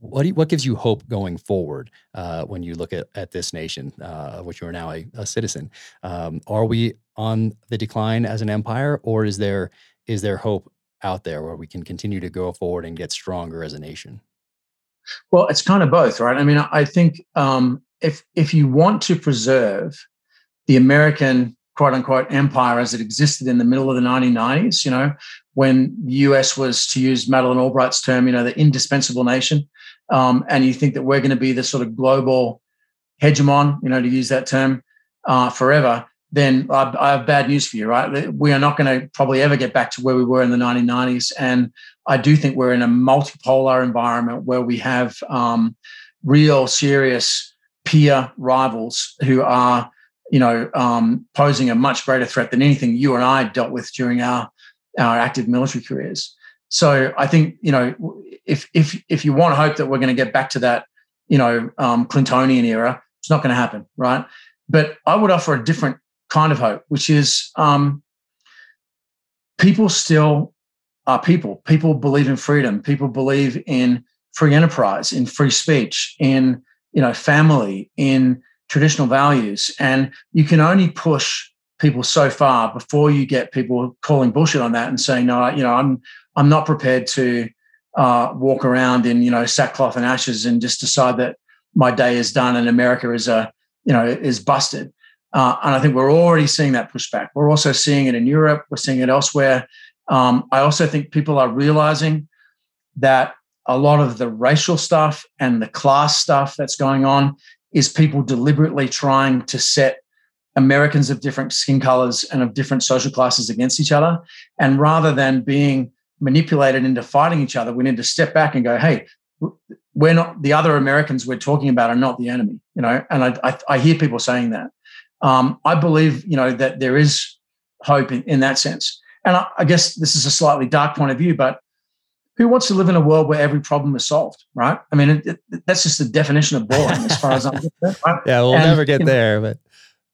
what do you, what gives you hope going forward uh, when you look at at this nation, uh, of which you are now a, a citizen? Um, are we on the decline as an empire, or is there is there hope out there where we can continue to go forward and get stronger as a nation? Well, it's kind of both, right? I mean, I think um, if if you want to preserve the American quote-unquote empire as it existed in the middle of the nineteen nineties, you know, when the U S was, to use Madeleine Albright's term, you know, the indispensable nation, um, and you think that we're going to be the sort of global hegemon, you know, to use that term, uh, forever, then I, I have bad news for you, right? We are not going to probably ever get back to where we were in the nineteen nineties, and I do think we're in a multipolar environment where we have um, real serious peer rivals who are, you know, um, posing a much greater threat than anything you and I dealt with during our, our active military careers. So I think, you know, if if if you want to hope that we're going to get back to that, you know, um, Clintonian era, it's not going to happen, right? But I would offer a different kind of hope, which is um, people still are people. People believe in freedom. People believe in free enterprise, in free speech, in, you know, family, in traditional values. And you can only push people so far before you get people calling bullshit on that and saying, no, you know, I'm I'm not prepared to uh, walk around in, you know, sackcloth and ashes and just decide that my day is done and America is a, you know, is busted. Uh, and I think we're already seeing that pushback. We're also seeing it in Europe. We're seeing it elsewhere. Um, I also think people are realizing that a lot of the racial stuff and the class stuff that's going on is people deliberately trying to set Americans of different skin colors and of different social classes against each other. And rather than being manipulated into fighting each other, we need to step back and go, hey, we're not, the other Americans we're talking about are not the enemy, you know, and I, I, I hear people saying that. Um, I believe, you know, that there is hope in, in that sense. And I, I guess this is a slightly dark point of view, but who wants to live in a world where every problem is solved, right? I mean, it, it, that's just the definition of boring as far as I'm concerned. Right? Yeah, we'll and, never get there. Know, but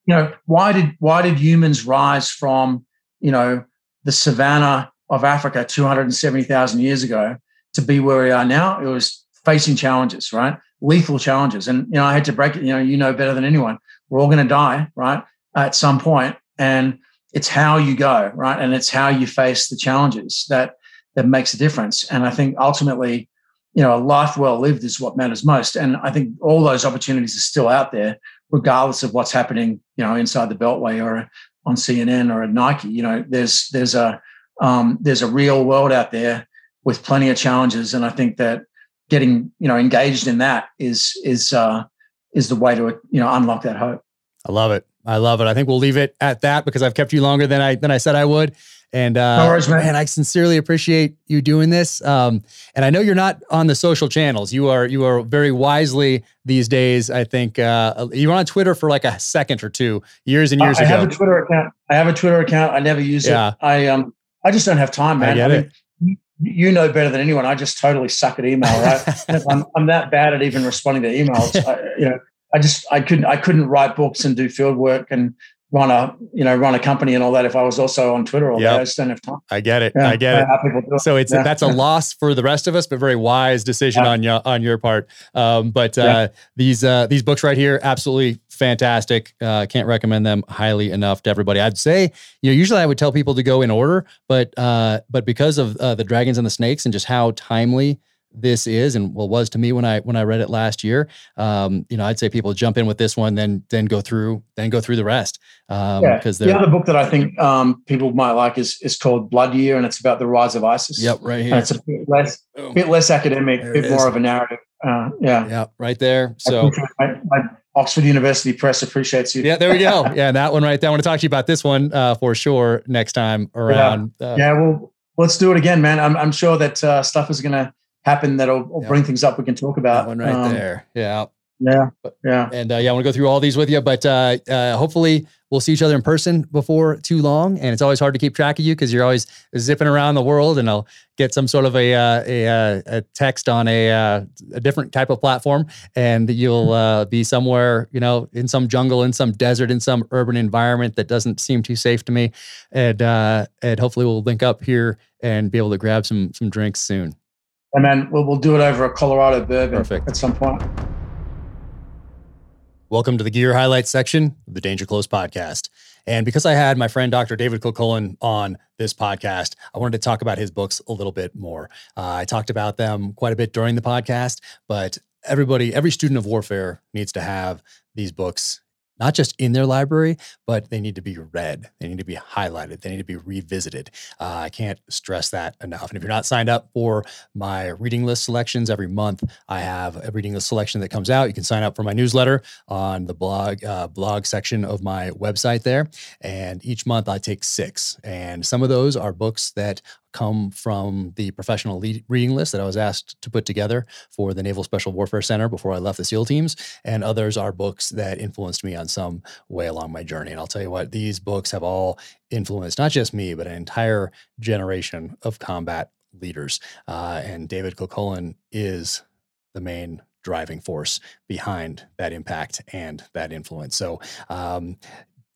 you know, why did why did humans rise from, you know, the savannah of Africa two hundred seventy thousand years ago to be where we are now? It was facing challenges, right? Lethal challenges. And, you know, I had to break it, you know, you know better than anyone. We're all going to die, right, at some point. And it's how you go, right? And it's how you face the challenges that that makes a difference. And I think ultimately, you know, a life well lived is what matters most. And I think all those opportunities are still out there, regardless of what's happening, you know, inside the Beltway or on C N N or at Nike. You know, there's there's a um, there's a real world out there with plenty of challenges, and I think that getting, you know, engaged in that is is uh, is the way to, you know, unlock that hope. I love it. I love it. I think we'll leave it at that because I've kept you longer than I than I said I would. And uh, no worries, man. And I sincerely appreciate you doing this. Um, and I know you're not on the social channels. You are you are very wisely these days. I think uh, you were on Twitter for like a second or two years and years uh, I ago. I have a Twitter account. I have a Twitter account. I never use yeah. it. I um I just don't have time, man. I get I mean, it. You know better than anyone. I just totally suck at email, right? I'm I'm that bad at even responding to emails. I, you know, I just I couldn't I couldn't write books and do field work and run a, you know, run a company and all that if I was also on Twitter all yep. day. I just don't have time. I get it. Yeah, I get it. it. So it's yeah. that's a loss for the rest of us, but very wise decision yeah. on your on your part. Um, but yeah. uh, these uh, these books right here, absolutely fantastic. Uh, can't recommend them highly enough to everybody. I'd say, you know, usually I would tell people to go in order, but uh, but because of uh, The Dragons and the Snakes and just how timely this is and well was to me when I when I read it last year. Um, you know, I'd say people jump in with this one, then then go through, then go through the rest. Um, yeah. The other book that I think um, people might like is is called Blood Year, and it's about the rise of ISIS. Yep, right here. And it's a bit less, oh. bit less academic, a bit is. more of a narrative. Uh, yeah, yeah, right there. So. I, I, Oxford University Press appreciates you. Yeah, there we go. Yeah, that one right there. I want to talk to you about this one uh, for sure next time around. Yeah, uh, yeah well, let's do it again, man. I'm, I'm sure that uh, stuff is going to happen that'll yep. bring things up we can talk about. That one right um, there. Yeah. Yeah. Yeah. And uh, yeah, I want to go through all these with you, but uh, uh, hopefully we'll see each other in person before too long. And it's always hard to keep track of you because you're always zipping around the world, and I'll get some sort of a uh, a, a text on a, uh, a different type of platform, and you'll uh, be somewhere, you know, in some jungle, in some desert, in some urban environment that doesn't seem too safe to me. And, uh, and hopefully we'll link up here and be able to grab some, some drinks soon. And then we'll, we'll do it over a Colorado bourbon Perfect. At some point. Welcome to the Gear Highlights section of the Danger Close podcast. And because I had my friend, Doctor David Kilcullen, on this podcast, I wanted to talk about his books a little bit more. Uh, I talked about them quite a bit during the podcast, but everybody, every student of warfare needs to have these books, not just in their library, but they need to be read. They need to be highlighted. They need to be revisited. Uh, I can't stress that enough. And if you're not signed up for my reading list selections every month, I have a reading list selection that comes out. You can sign up for my newsletter on the blog uh, blog section of my website there. And each month I take six. And some of those are books that come from the professional lead reading list that I was asked to put together for the Naval Special Warfare Center before I left the SEAL teams. And others are books that influenced me on some way along my journey. And I'll tell you what, these books have all influenced not just me, but an entire generation of combat leaders. Uh, and David Kilcullen is the main driving force behind that impact and that influence. So, um,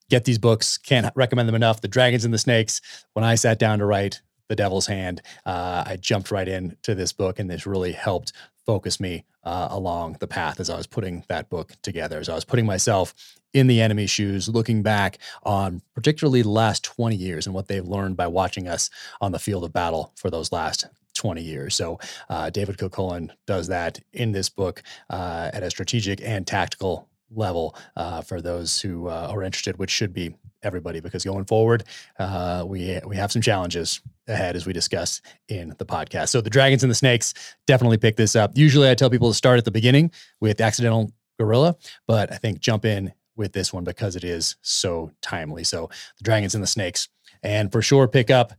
get these books. Can't recommend them enough. The Dragons and the Snakes. When I sat down to write The Devil's Hand, Uh, I jumped right into this book, and this really helped focus me uh, along the path as I was putting that book together, as I was putting myself in the enemy's shoes, looking back on particularly the last twenty years and what they've learned by watching us on the field of battle for those last twenty years. So uh, David Kilcullen does that in this book uh, at a strategic and tactical level uh, for those who uh, are interested, which should be everybody, because going forward, uh, we we have some challenges ahead as we discuss in the podcast. So The Dragons and the Snakes, definitely pick this up. Usually I tell people to start at the beginning with Accidental Guerrilla, but I think jump in with this one because it is so timely. So The Dragons and the Snakes, and for sure pick up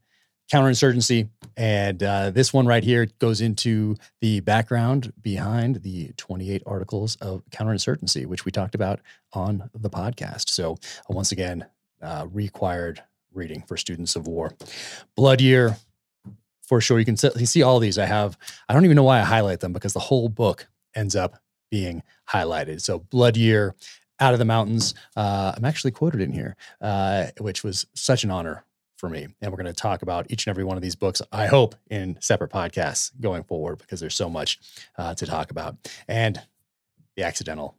Counterinsurgency. And uh, this one right here goes into the background behind the twenty-eight articles of counterinsurgency, which we talked about on the podcast. So uh, once again, uh, required reading for students of war. Blood Year, for sure. You can see all these. I have, I don't even know why I highlight them because the whole book ends up being highlighted. So Blood Year, Out of the Mountains. Uh, I'm actually quoted in here, uh, which was such an honor for me. And we're going to talk about each and every one of these books, I hope, in separate podcasts going forward, because there's so much uh, to talk about. And The Accidental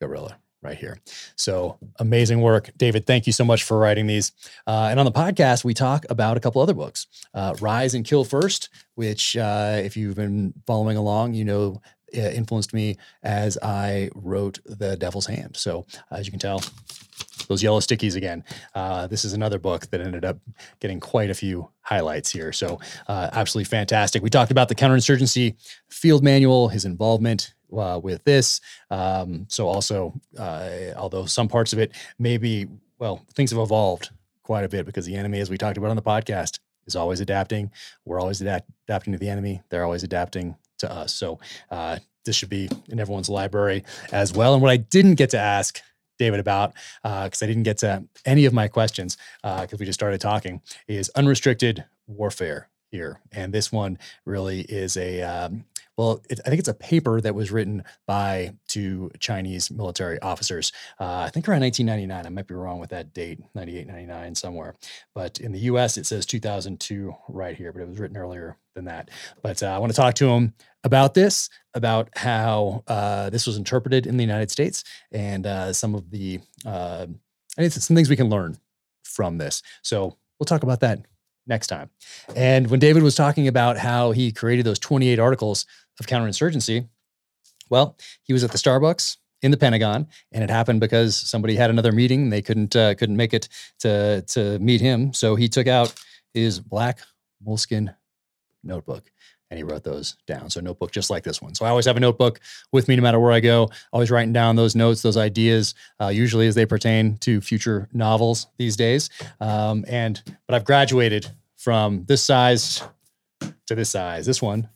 Guerrilla right here. So amazing work, David. Thank you so much for writing these. Uh, and on the podcast, we talk about a couple other books, uh, Rise and Kill First, which uh, if you've been following along, you know, it influenced me as I wrote The Devil's Hand. So as you can tell, those yellow stickies again. Uh, this is another book that ended up getting quite a few highlights here. So uh, absolutely fantastic. We talked about the Counterinsurgency Field Manual, his involvement uh, with this. Um, so also, uh, although some parts of it may be, well, things have evolved quite a bit because the enemy, as we talked about on the podcast, is always adapting. We're always adapt- adapting to the enemy. They're always adapting to us. So uh, this should be in everyone's library as well. And what I didn't get to ask David about, because uh, I didn't get to any of my questions because uh, we just started talking, is unrestricted warfare here. And this one really is a, um, well, it, I think it's a paper that was written by two Chinese military officers, uh, I think around nineteen ninety-nine. I might be wrong with that date, ninety-eight, ninety-nine somewhere. But in the U S, it says two thousand two right here, but it was written earlier than that. But uh, I want to talk to him about this, about how uh, this was interpreted in the United States and uh, some of the, uh, I think some things we can learn from this. So we'll talk about that next time. And when David was talking about how he created those twenty-eight articles of counterinsurgency, well, he was at the Starbucks in the Pentagon, and it happened because somebody had another meeting and they couldn't uh, couldn't make it to to meet him. So he took out his black moleskin notebook and he wrote those down. So a notebook just like this one. So I always have a notebook with me no matter where I go, always writing down those notes, those ideas, uh, usually as they pertain to future novels these days. Um, and but I've graduated from this size to this size. This one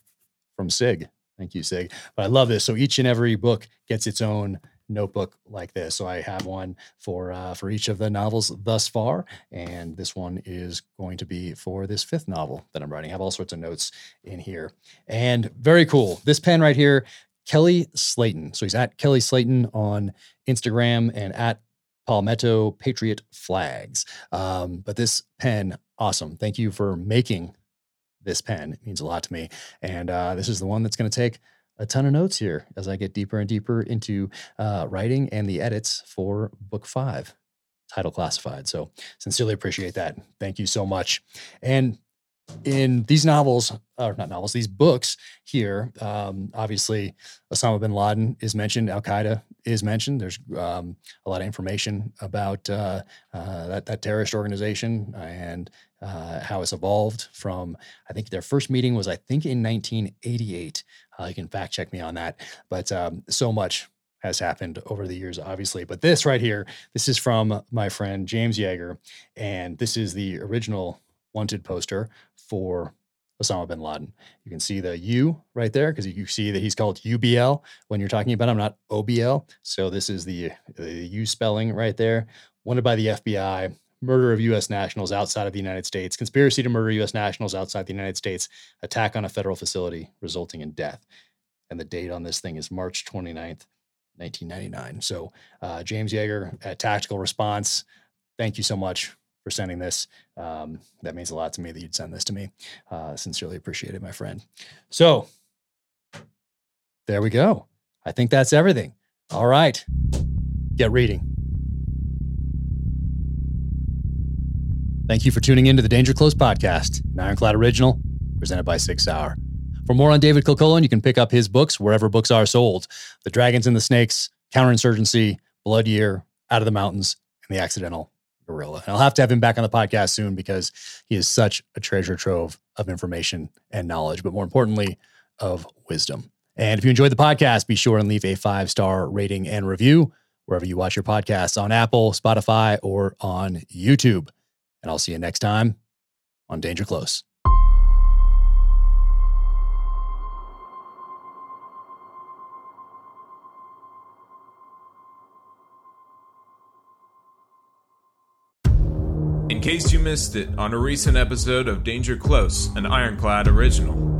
from Sig. Thank you, Sig. But I love this. So each and every book gets its own notebook like this. So I have one for uh, for each of the novels thus far, and this one is going to be for this fifth novel that I'm writing. I have all sorts of notes in here. And very cool, this pen right here, Kelly Slayton. So he's at Kelly Slayton on Instagram and at Palmetto Patriot Flags. Um, but this pen, awesome. Thank you for making this pen. It means a lot to me. And uh, this is the one that's going to take a ton of notes here as I get deeper and deeper into uh, writing and the edits for book five, title classified. So sincerely appreciate that. Thank you so much. And in these novels, or not novels, these books here, um, obviously Osama bin Laden is mentioned. Al-Qaeda is mentioned. There's um, a lot of information about uh, uh, that, that terrorist organization and uh, how it's evolved from, I think their first meeting was, I think in nineteen eighty-eight. Uh, you can fact check me on that. But um, so much has happened over the years, obviously. But this right here, this is from my friend James Yeager. And this is the original wanted poster for Osama bin Laden. You can see the U right there because you see that he's called U B L when you're talking about him, not O B L. So this is the, the U spelling right there. Wanted by the F B I, murder of U S nationals outside of the United States, conspiracy to murder U S nationals outside the United States, attack on a federal facility resulting in death. And the date on this thing is March twenty-ninth, nineteen ninety-nine. So uh, James Yeager at Tactical Response, thank you so much for sending this. Um, that means a lot to me that you'd send this to me. Uh, sincerely appreciate it, my friend. So there we go. I think that's everything. All right. Get reading. Thank you for tuning in to the Danger Close podcast, an Ironclad original presented by Sig Sauer. For more on David Kilcullen, you can pick up his books wherever books are sold. The Dragons and the Snakes, Counterinsurgency, Blood Year, Out of the Mountains, and The Accidental Guerrilla. And I'll have to have him back on the podcast soon because he is such a treasure trove of information and knowledge, but more importantly, of wisdom. And if you enjoyed the podcast, be sure and leave a five-star rating and review wherever you watch your podcasts, on Apple, Spotify, or on YouTube. And I'll see you next time on Danger Close. In case you missed it, on a recent episode of Danger Close, an Ironclad original,